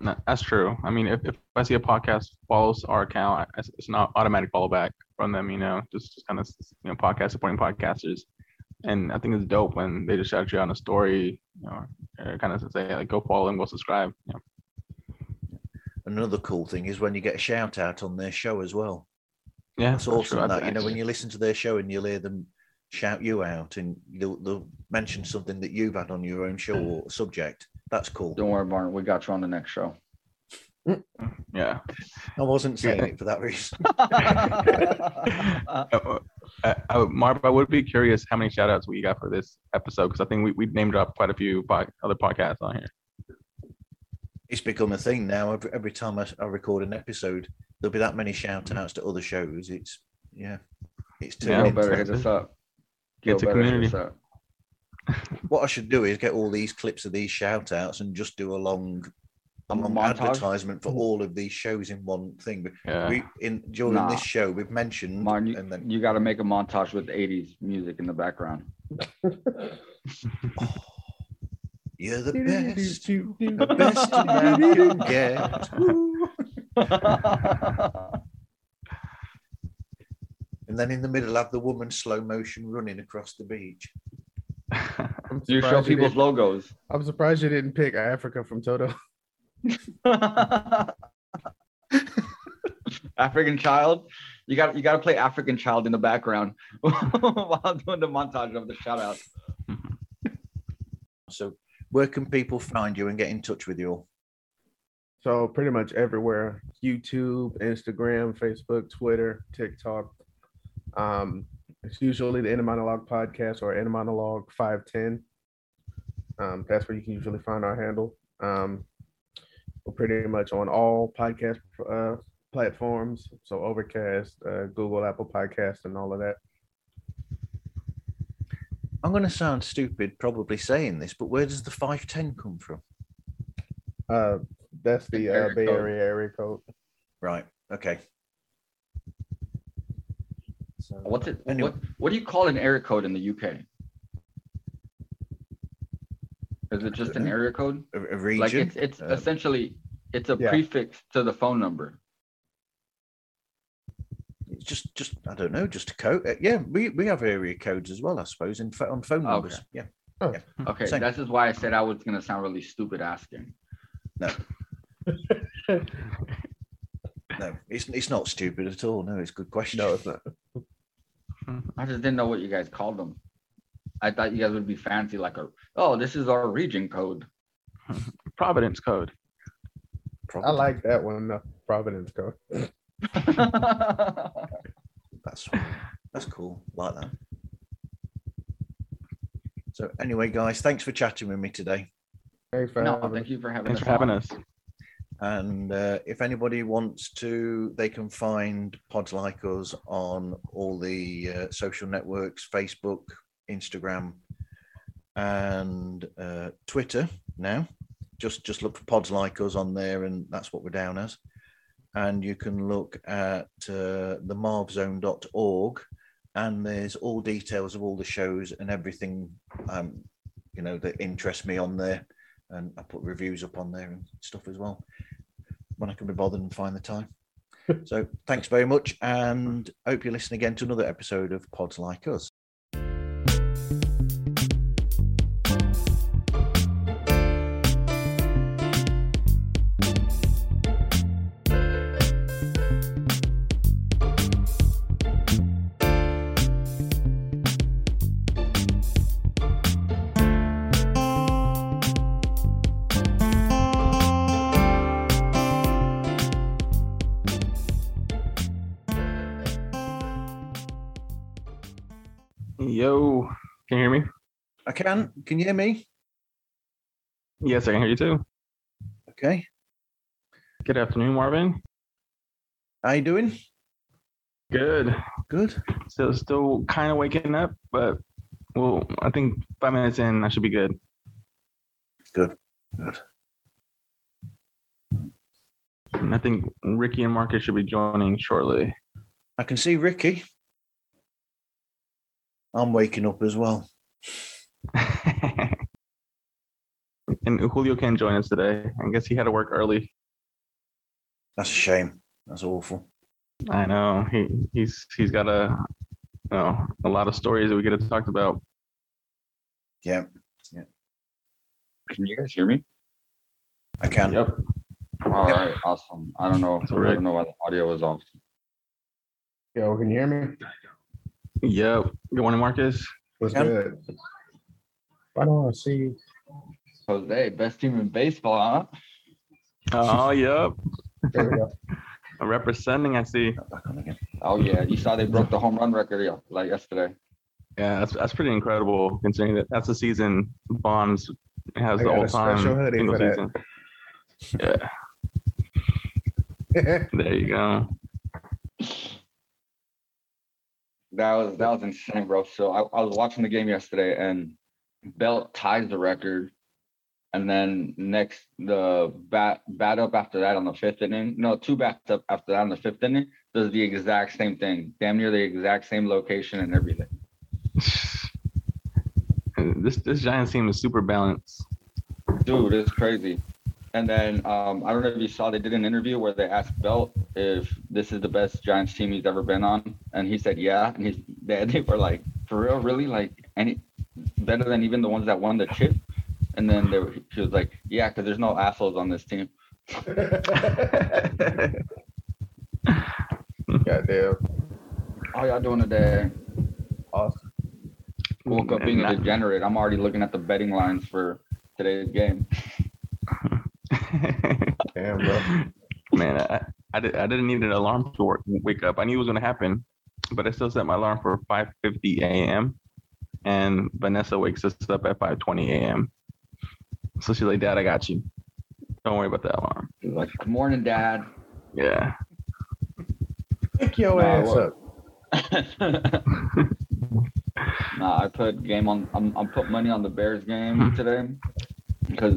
No, that's true. I mean, if, if I see a podcast follows our account, I, it's an automatic follow back from them, you know, just, just kind of, you know, podcast supporting podcasters. And I think it's dope when they just shout you on a story, you know, or kind of say, like, go follow and go subscribe. You know. Another cool thing is when you get a shout out on their show as well. Yeah. That's awesome. True. That, you know, when you listen to their show and you'll hear them shout you out and they'll, they'll mention something that you've had on your own show or subject. That's cool. Don't worry, Martin. We got you on the next show. Yeah. I wasn't saying yeah. it for that reason. I, I, Marv, I would be curious how many shout outs we got for this episode because I think we, we name dropped quite a few po- other podcasts on here. It's become a thing now. Every, every time I, I record an episode, there'll be that many shout outs to other shows. It's, yeah. It's too yeah, better hit us up. Get to community. What I should do is get all these clips of these shout outs and just do a long, a long advertisement for all of these shows in one thing. But yeah. we, in during nah. this show, we've mentioned. Martin, you, and then... you got to make a montage with eighties music in the background. Oh, you're the best. The best man you get. And then in the middle, have the woman slow motion running across the beach. You show people's logos. I'm surprised you didn't pick Africa from Toto. African Child. You got you got to play African Child in the background while doing the montage of the shout out. So where can people find you and get in touch with you all? So pretty much everywhere. YouTube, Instagram, Facebook, Twitter, TikTok. Um, It's usually the Inner Monologue podcast or Inner Monologue five ten. Um, that's where you can usually find our handle. Um, we're pretty much on all podcast uh, platforms. So Overcast, uh, Google, Apple Podcasts, and all of that. I'm going to sound stupid probably saying this, but where does the five ten come from? Uh, that's the uh, Bay Area area code. Right. Okay. So what's it? Anyway. What, what do you call an area code in the U K? Is it just an area code? A, a region? Like it's it's um, essentially it's a yeah. prefix to the phone number. It's just just I don't know, just a code. Uh, yeah, we, we have area codes as well, I suppose, in on phone numbers. Okay. Yeah. Oh. yeah. Okay, Same. This is why I said I was gonna sound really stupid asking. No. No, it's it's not stupid at all. No, it's a good question. No, it's not. I just didn't know what you guys called them. I thought you guys would be fancy, like a oh, this is our region code, Providence code. Providence. I like that one, the Providence code. that's that's cool, like that. So anyway, guys, thanks for chatting with me today. Thanks for no, having thank us. you for having thanks us. for having us. And uh, if anybody wants to, they can find Pods Like Us on all the uh, social networks, Facebook, Instagram, and uh, Twitter now. Just just look for Pods Like Us on there, and that's what we're down as. And you can look at uh, the marv zone dot org, and there's all details of all the shows and everything, um, you know, that interests me on there. And I put reviews up on there and stuff as well, when I can be bothered and find the time. So thanks very much, and hope you listen again to another episode of Pods Like Us. Yo, can you hear me? I can. Can you hear me? Yes, I can hear you too. Okay. Good afternoon, Marvin. How you doing? Good. Good. So still kind of waking up, but well, I think five minutes in, I should be good. Good. Good. And I think Ricky and Marcus should be joining shortly. I can see Ricky. I'm waking up as well. And Julio can't join us today. I guess he had to work early. That's a shame. That's awful. I know. He he's he's got a you know, a lot of stories that we could have talked about. Yeah. Yeah. Can you guys hear me? I can. Yep. All yep. right. Awesome. I don't know. If, I don't know why the audio was off. Yo, can you hear me? Yo, good morning, Marcus. What's yeah. good? I don't want to see you. Jose, best team in baseball, huh? Oh, yep. There we go. I'm representing, I see. Oh, yeah. You saw they broke the home run record like yesterday. Yeah, that's that's pretty incredible considering that that's the season Bonds has I the all-time single season. That. Yeah. There you go. That was that was insane, bro. So I, I was watching the game yesterday, and Belt ties the record, and then next the bat bat up after that on the fifth inning. No, two bats up after that on the fifth inning does the exact same thing, damn near the exact same location and everything. This this Giants team is super balanced, dude. It's crazy. And then um, I don't know if you saw, they did an interview where they asked Belt if this is the best Giants team he's ever been on, and he said yeah. And he's, they, they were like, for real, really, like any better than even the ones that won the chip. And then they were, she was like, yeah, because there's no assholes on this team. Goddamn. How y'all doing today? Awesome. Woke up being a degenerate. I'm already looking at the betting lines for today's game. Damn, bro. Man, I, I, did, I didn't need an alarm to work, wake up. I knew it was going to happen, but I still set my alarm for five fifty a.m. And Vanessa wakes us up at five twenty a.m. So she's like, Dad, I got you. Don't worry about that alarm. She's like, good morning, Dad. Yeah. Pick your nah, ass up. nah, I put game on. I'm, I'm put money on the Bears game today because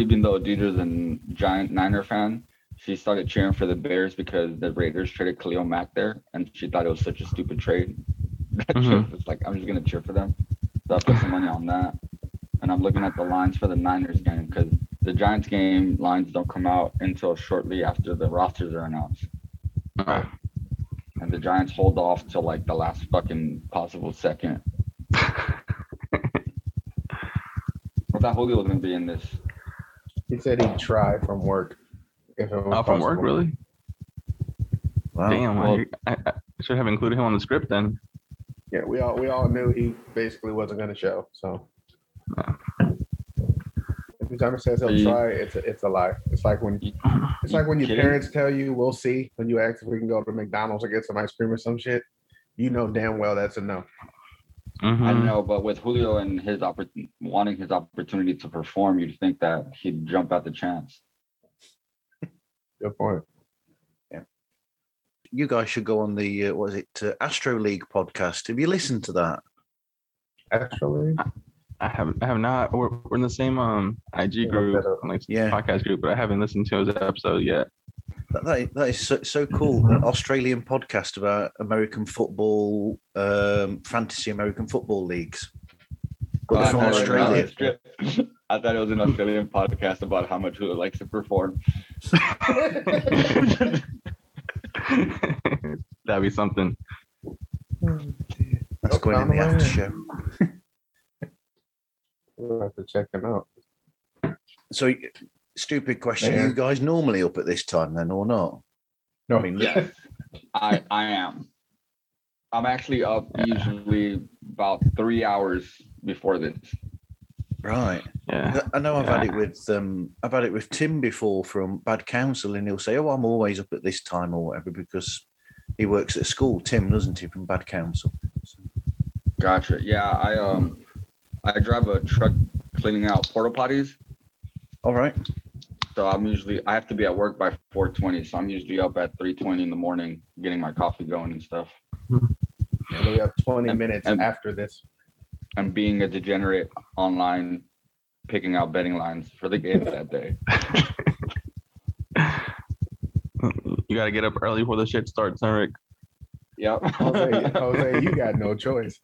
even though Dieter's a Giant Niner fan, she started cheering for the Bears because the Raiders traded Khalil Mack there, and she thought it was such a stupid trade. Mm-hmm. She was like, I'm just going to cheer for them. So I put some money on that. And I'm looking at the lines for the Niners game because the Giants game lines don't come out until shortly after the rosters are announced. Uh, and the Giants hold off till like the last fucking possible second. I thought Julio was going to be in this. He said he'd try from work. If it was oh, from work, really? Wow. Damn, well, I, I should have included him on the script then. Yeah, we all we all knew he basically wasn't going to show. So no. Every time he says he'll you, try, it's a, it's a lie. It's like when it's like when your kidding? parents tell you, "We'll see." When you ask if we can go to McDonald's or get some ice cream or some shit, you know damn well that's a no. Mm-hmm. I know, but with Julio and his oppor- wanting his opportunity to perform, you'd think that he'd jump at the chance. Good point. Yeah. You guys should go on the uh, what is it uh, Astro League podcast. Have you listened to that? Actually, I, I haven't. I have not. We're, we're in the same um I G group, like yeah. podcast group, but I haven't listened to his episode yet. That that, that is so, so cool. An Australian podcast about American football, um, fantasy American football leagues. Well, I, thought Australia. It was, I thought it was an Australian podcast about how much Julio likes to perform. That'd be something. That's going in the after show. We'll have to check him out. So, stupid question: are you guys normally up at this time then, or not? No, I mean, yes, I I am. I'm actually up usually about three hours before this. Right. Yeah. I know I've yeah. had it with um I've had it with Tim before from Bad Council, and he'll say, "Oh, I'm always up at this time" or whatever, because he works at school. Tim, doesn't he, from Bad Council? So. Gotcha. Yeah, I um I drive a truck cleaning out porta potties. All right. So I'm usually I have to be at work by four twenty, so I'm usually up at three twenty in the morning getting my coffee going and stuff. Yeah, we have twenty and, minutes and, after this. I'm being a degenerate online, picking out betting lines for the games that day. You got to get up early before the shit starts, huh, Rick? Yep. Jose, Jose, you got no choice.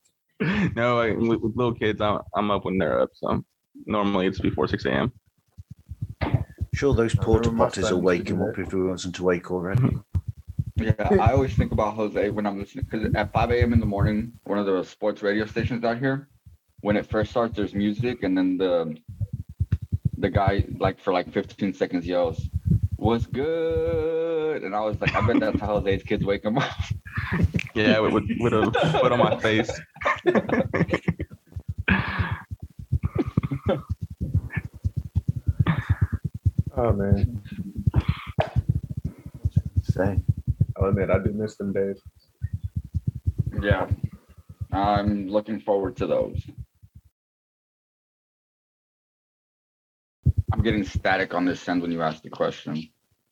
No, I, with, with little kids, I'm, I'm up when they're up. So normally it's before six a.m. Sure, those porta potties will wake him up if he wasn't awake already. Yeah, I always think about Jose when I'm listening, because at five a.m. in the morning, one of the sports radio stations out here, when it first starts, there's music, and then the the guy, like for like fifteen seconds, yells, "What's good?" And I was like, I bet that's how Jose's kids wake him up. Yeah, with, with, with a foot on my face. Oh, man. Same. I'll admit, I do miss them days. Yeah. I'm looking forward to those. I'm getting static on this end when you asked the question.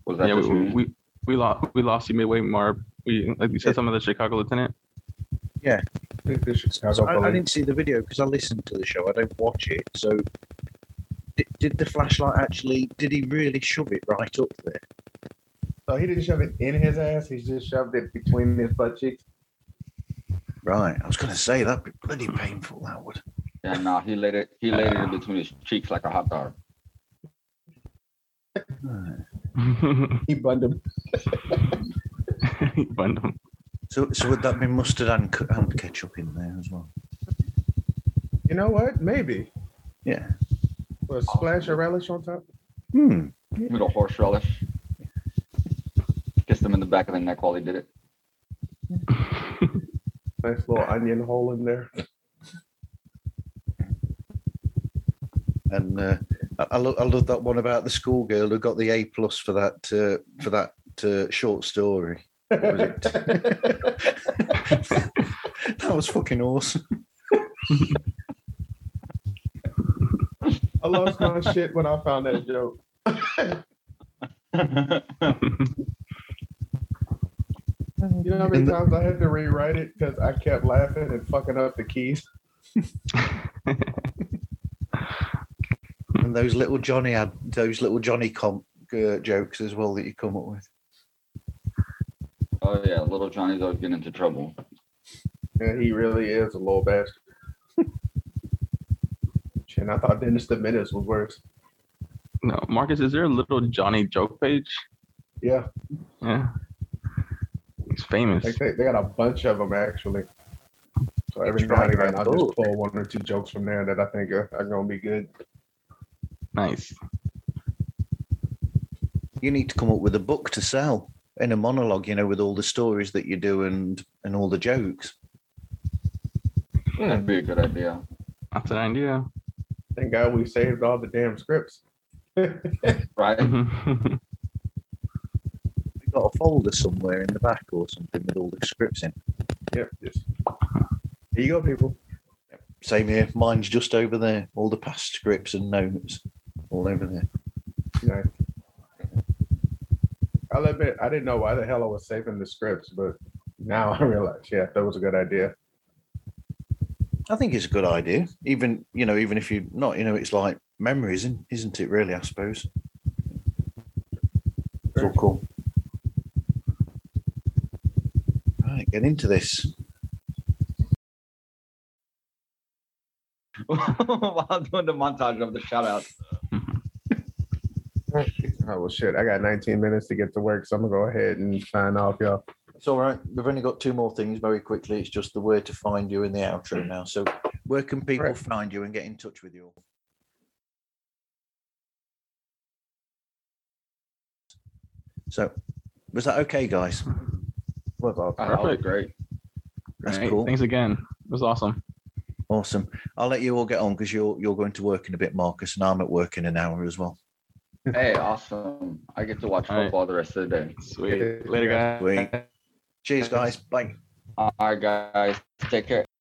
Was that yeah, we, we, we, we, lost, we lost you midway, Marv. We, like you said, yeah. Some of the Chicago Lieutenant. Yeah. The Chicago so I, I didn't see the video because I listened to the show. I don't watch it, so... Did the flashlight actually, did he really shove it right up there? So he didn't shove it in his ass, he just shoved it between his butt cheeks. Right, I was going to say, that'd be bloody painful, that would. Yeah, no, nah, he laid it He laid it in between his cheeks like a hot dog. He bunned him. He bunned him. So, so would that be mustard and, and ketchup in there as well? You know what, maybe. Yeah. With a splash of relish on top? Hmm. Yeah. Little horse relish. Kissed him in the back of the neck while he did it. Nice little onion hole in there. And uh, I, I, lo- I love that one about the schoolgirl who got the A plus for that uh, for that uh, short story. What was it? That was fucking awesome. I lost my shit when I found that joke. You know how many times I had to rewrite it because I kept laughing and fucking up the keys? And those little Johnny had those little Johnny comp uh, jokes as well that you come up with. Oh yeah, little Johnny's always getting into trouble. Yeah, he really is a little bastard. And I thought Dennis the Menace was worse. No, Marcus, is there a little Johnny joke page? Yeah. Yeah. He's famous. Like they, they got a bunch of them, actually. So every now and again, I'll just pull one or two jokes from there that I think are, are going to be good. Nice. You need to come up with a book to sell in a monologue, you know, with all the stories that you do and, and all the jokes. Yeah, that'd be a good idea. That's an idea. Thank God we saved all the damn scripts. Right? We've got a folder somewhere in the back or something with all the scripts in. Yep. Just... Here you go, people. Yep. Same here. Mine's just over there. All the past scripts and notes all over there. Nice. I'll admit, I didn't know why the hell I was saving the scripts, but now I realize, yeah, that was a good idea. I think it's a good idea. Even, you know, even if you're not, you know, it's like memories, isn't it, really, I suppose? It's all cool. All right, get into this. While I'm doing the montage of the shout-outs. Oh, well, shit, I got nineteen minutes to get to work, so I'm going to go ahead and sign off, y'all. It's all right. We've only got two more things very quickly. It's just the where to find you in the outro now. So where can people right. find you and get in touch with you all? So was that okay, guys? Well, well, perfect. That was great. That's great. Cool. Thanks again. It was awesome. Awesome. I'll let you all get on because you're you're going to work in a bit, Marcus, and I'm at work in an hour as well. Hey, awesome. I get to watch all football right. the rest of the day. Sweet. Later, guys. Sweet. Cheers, guys. Bye. All right, guys. Take care.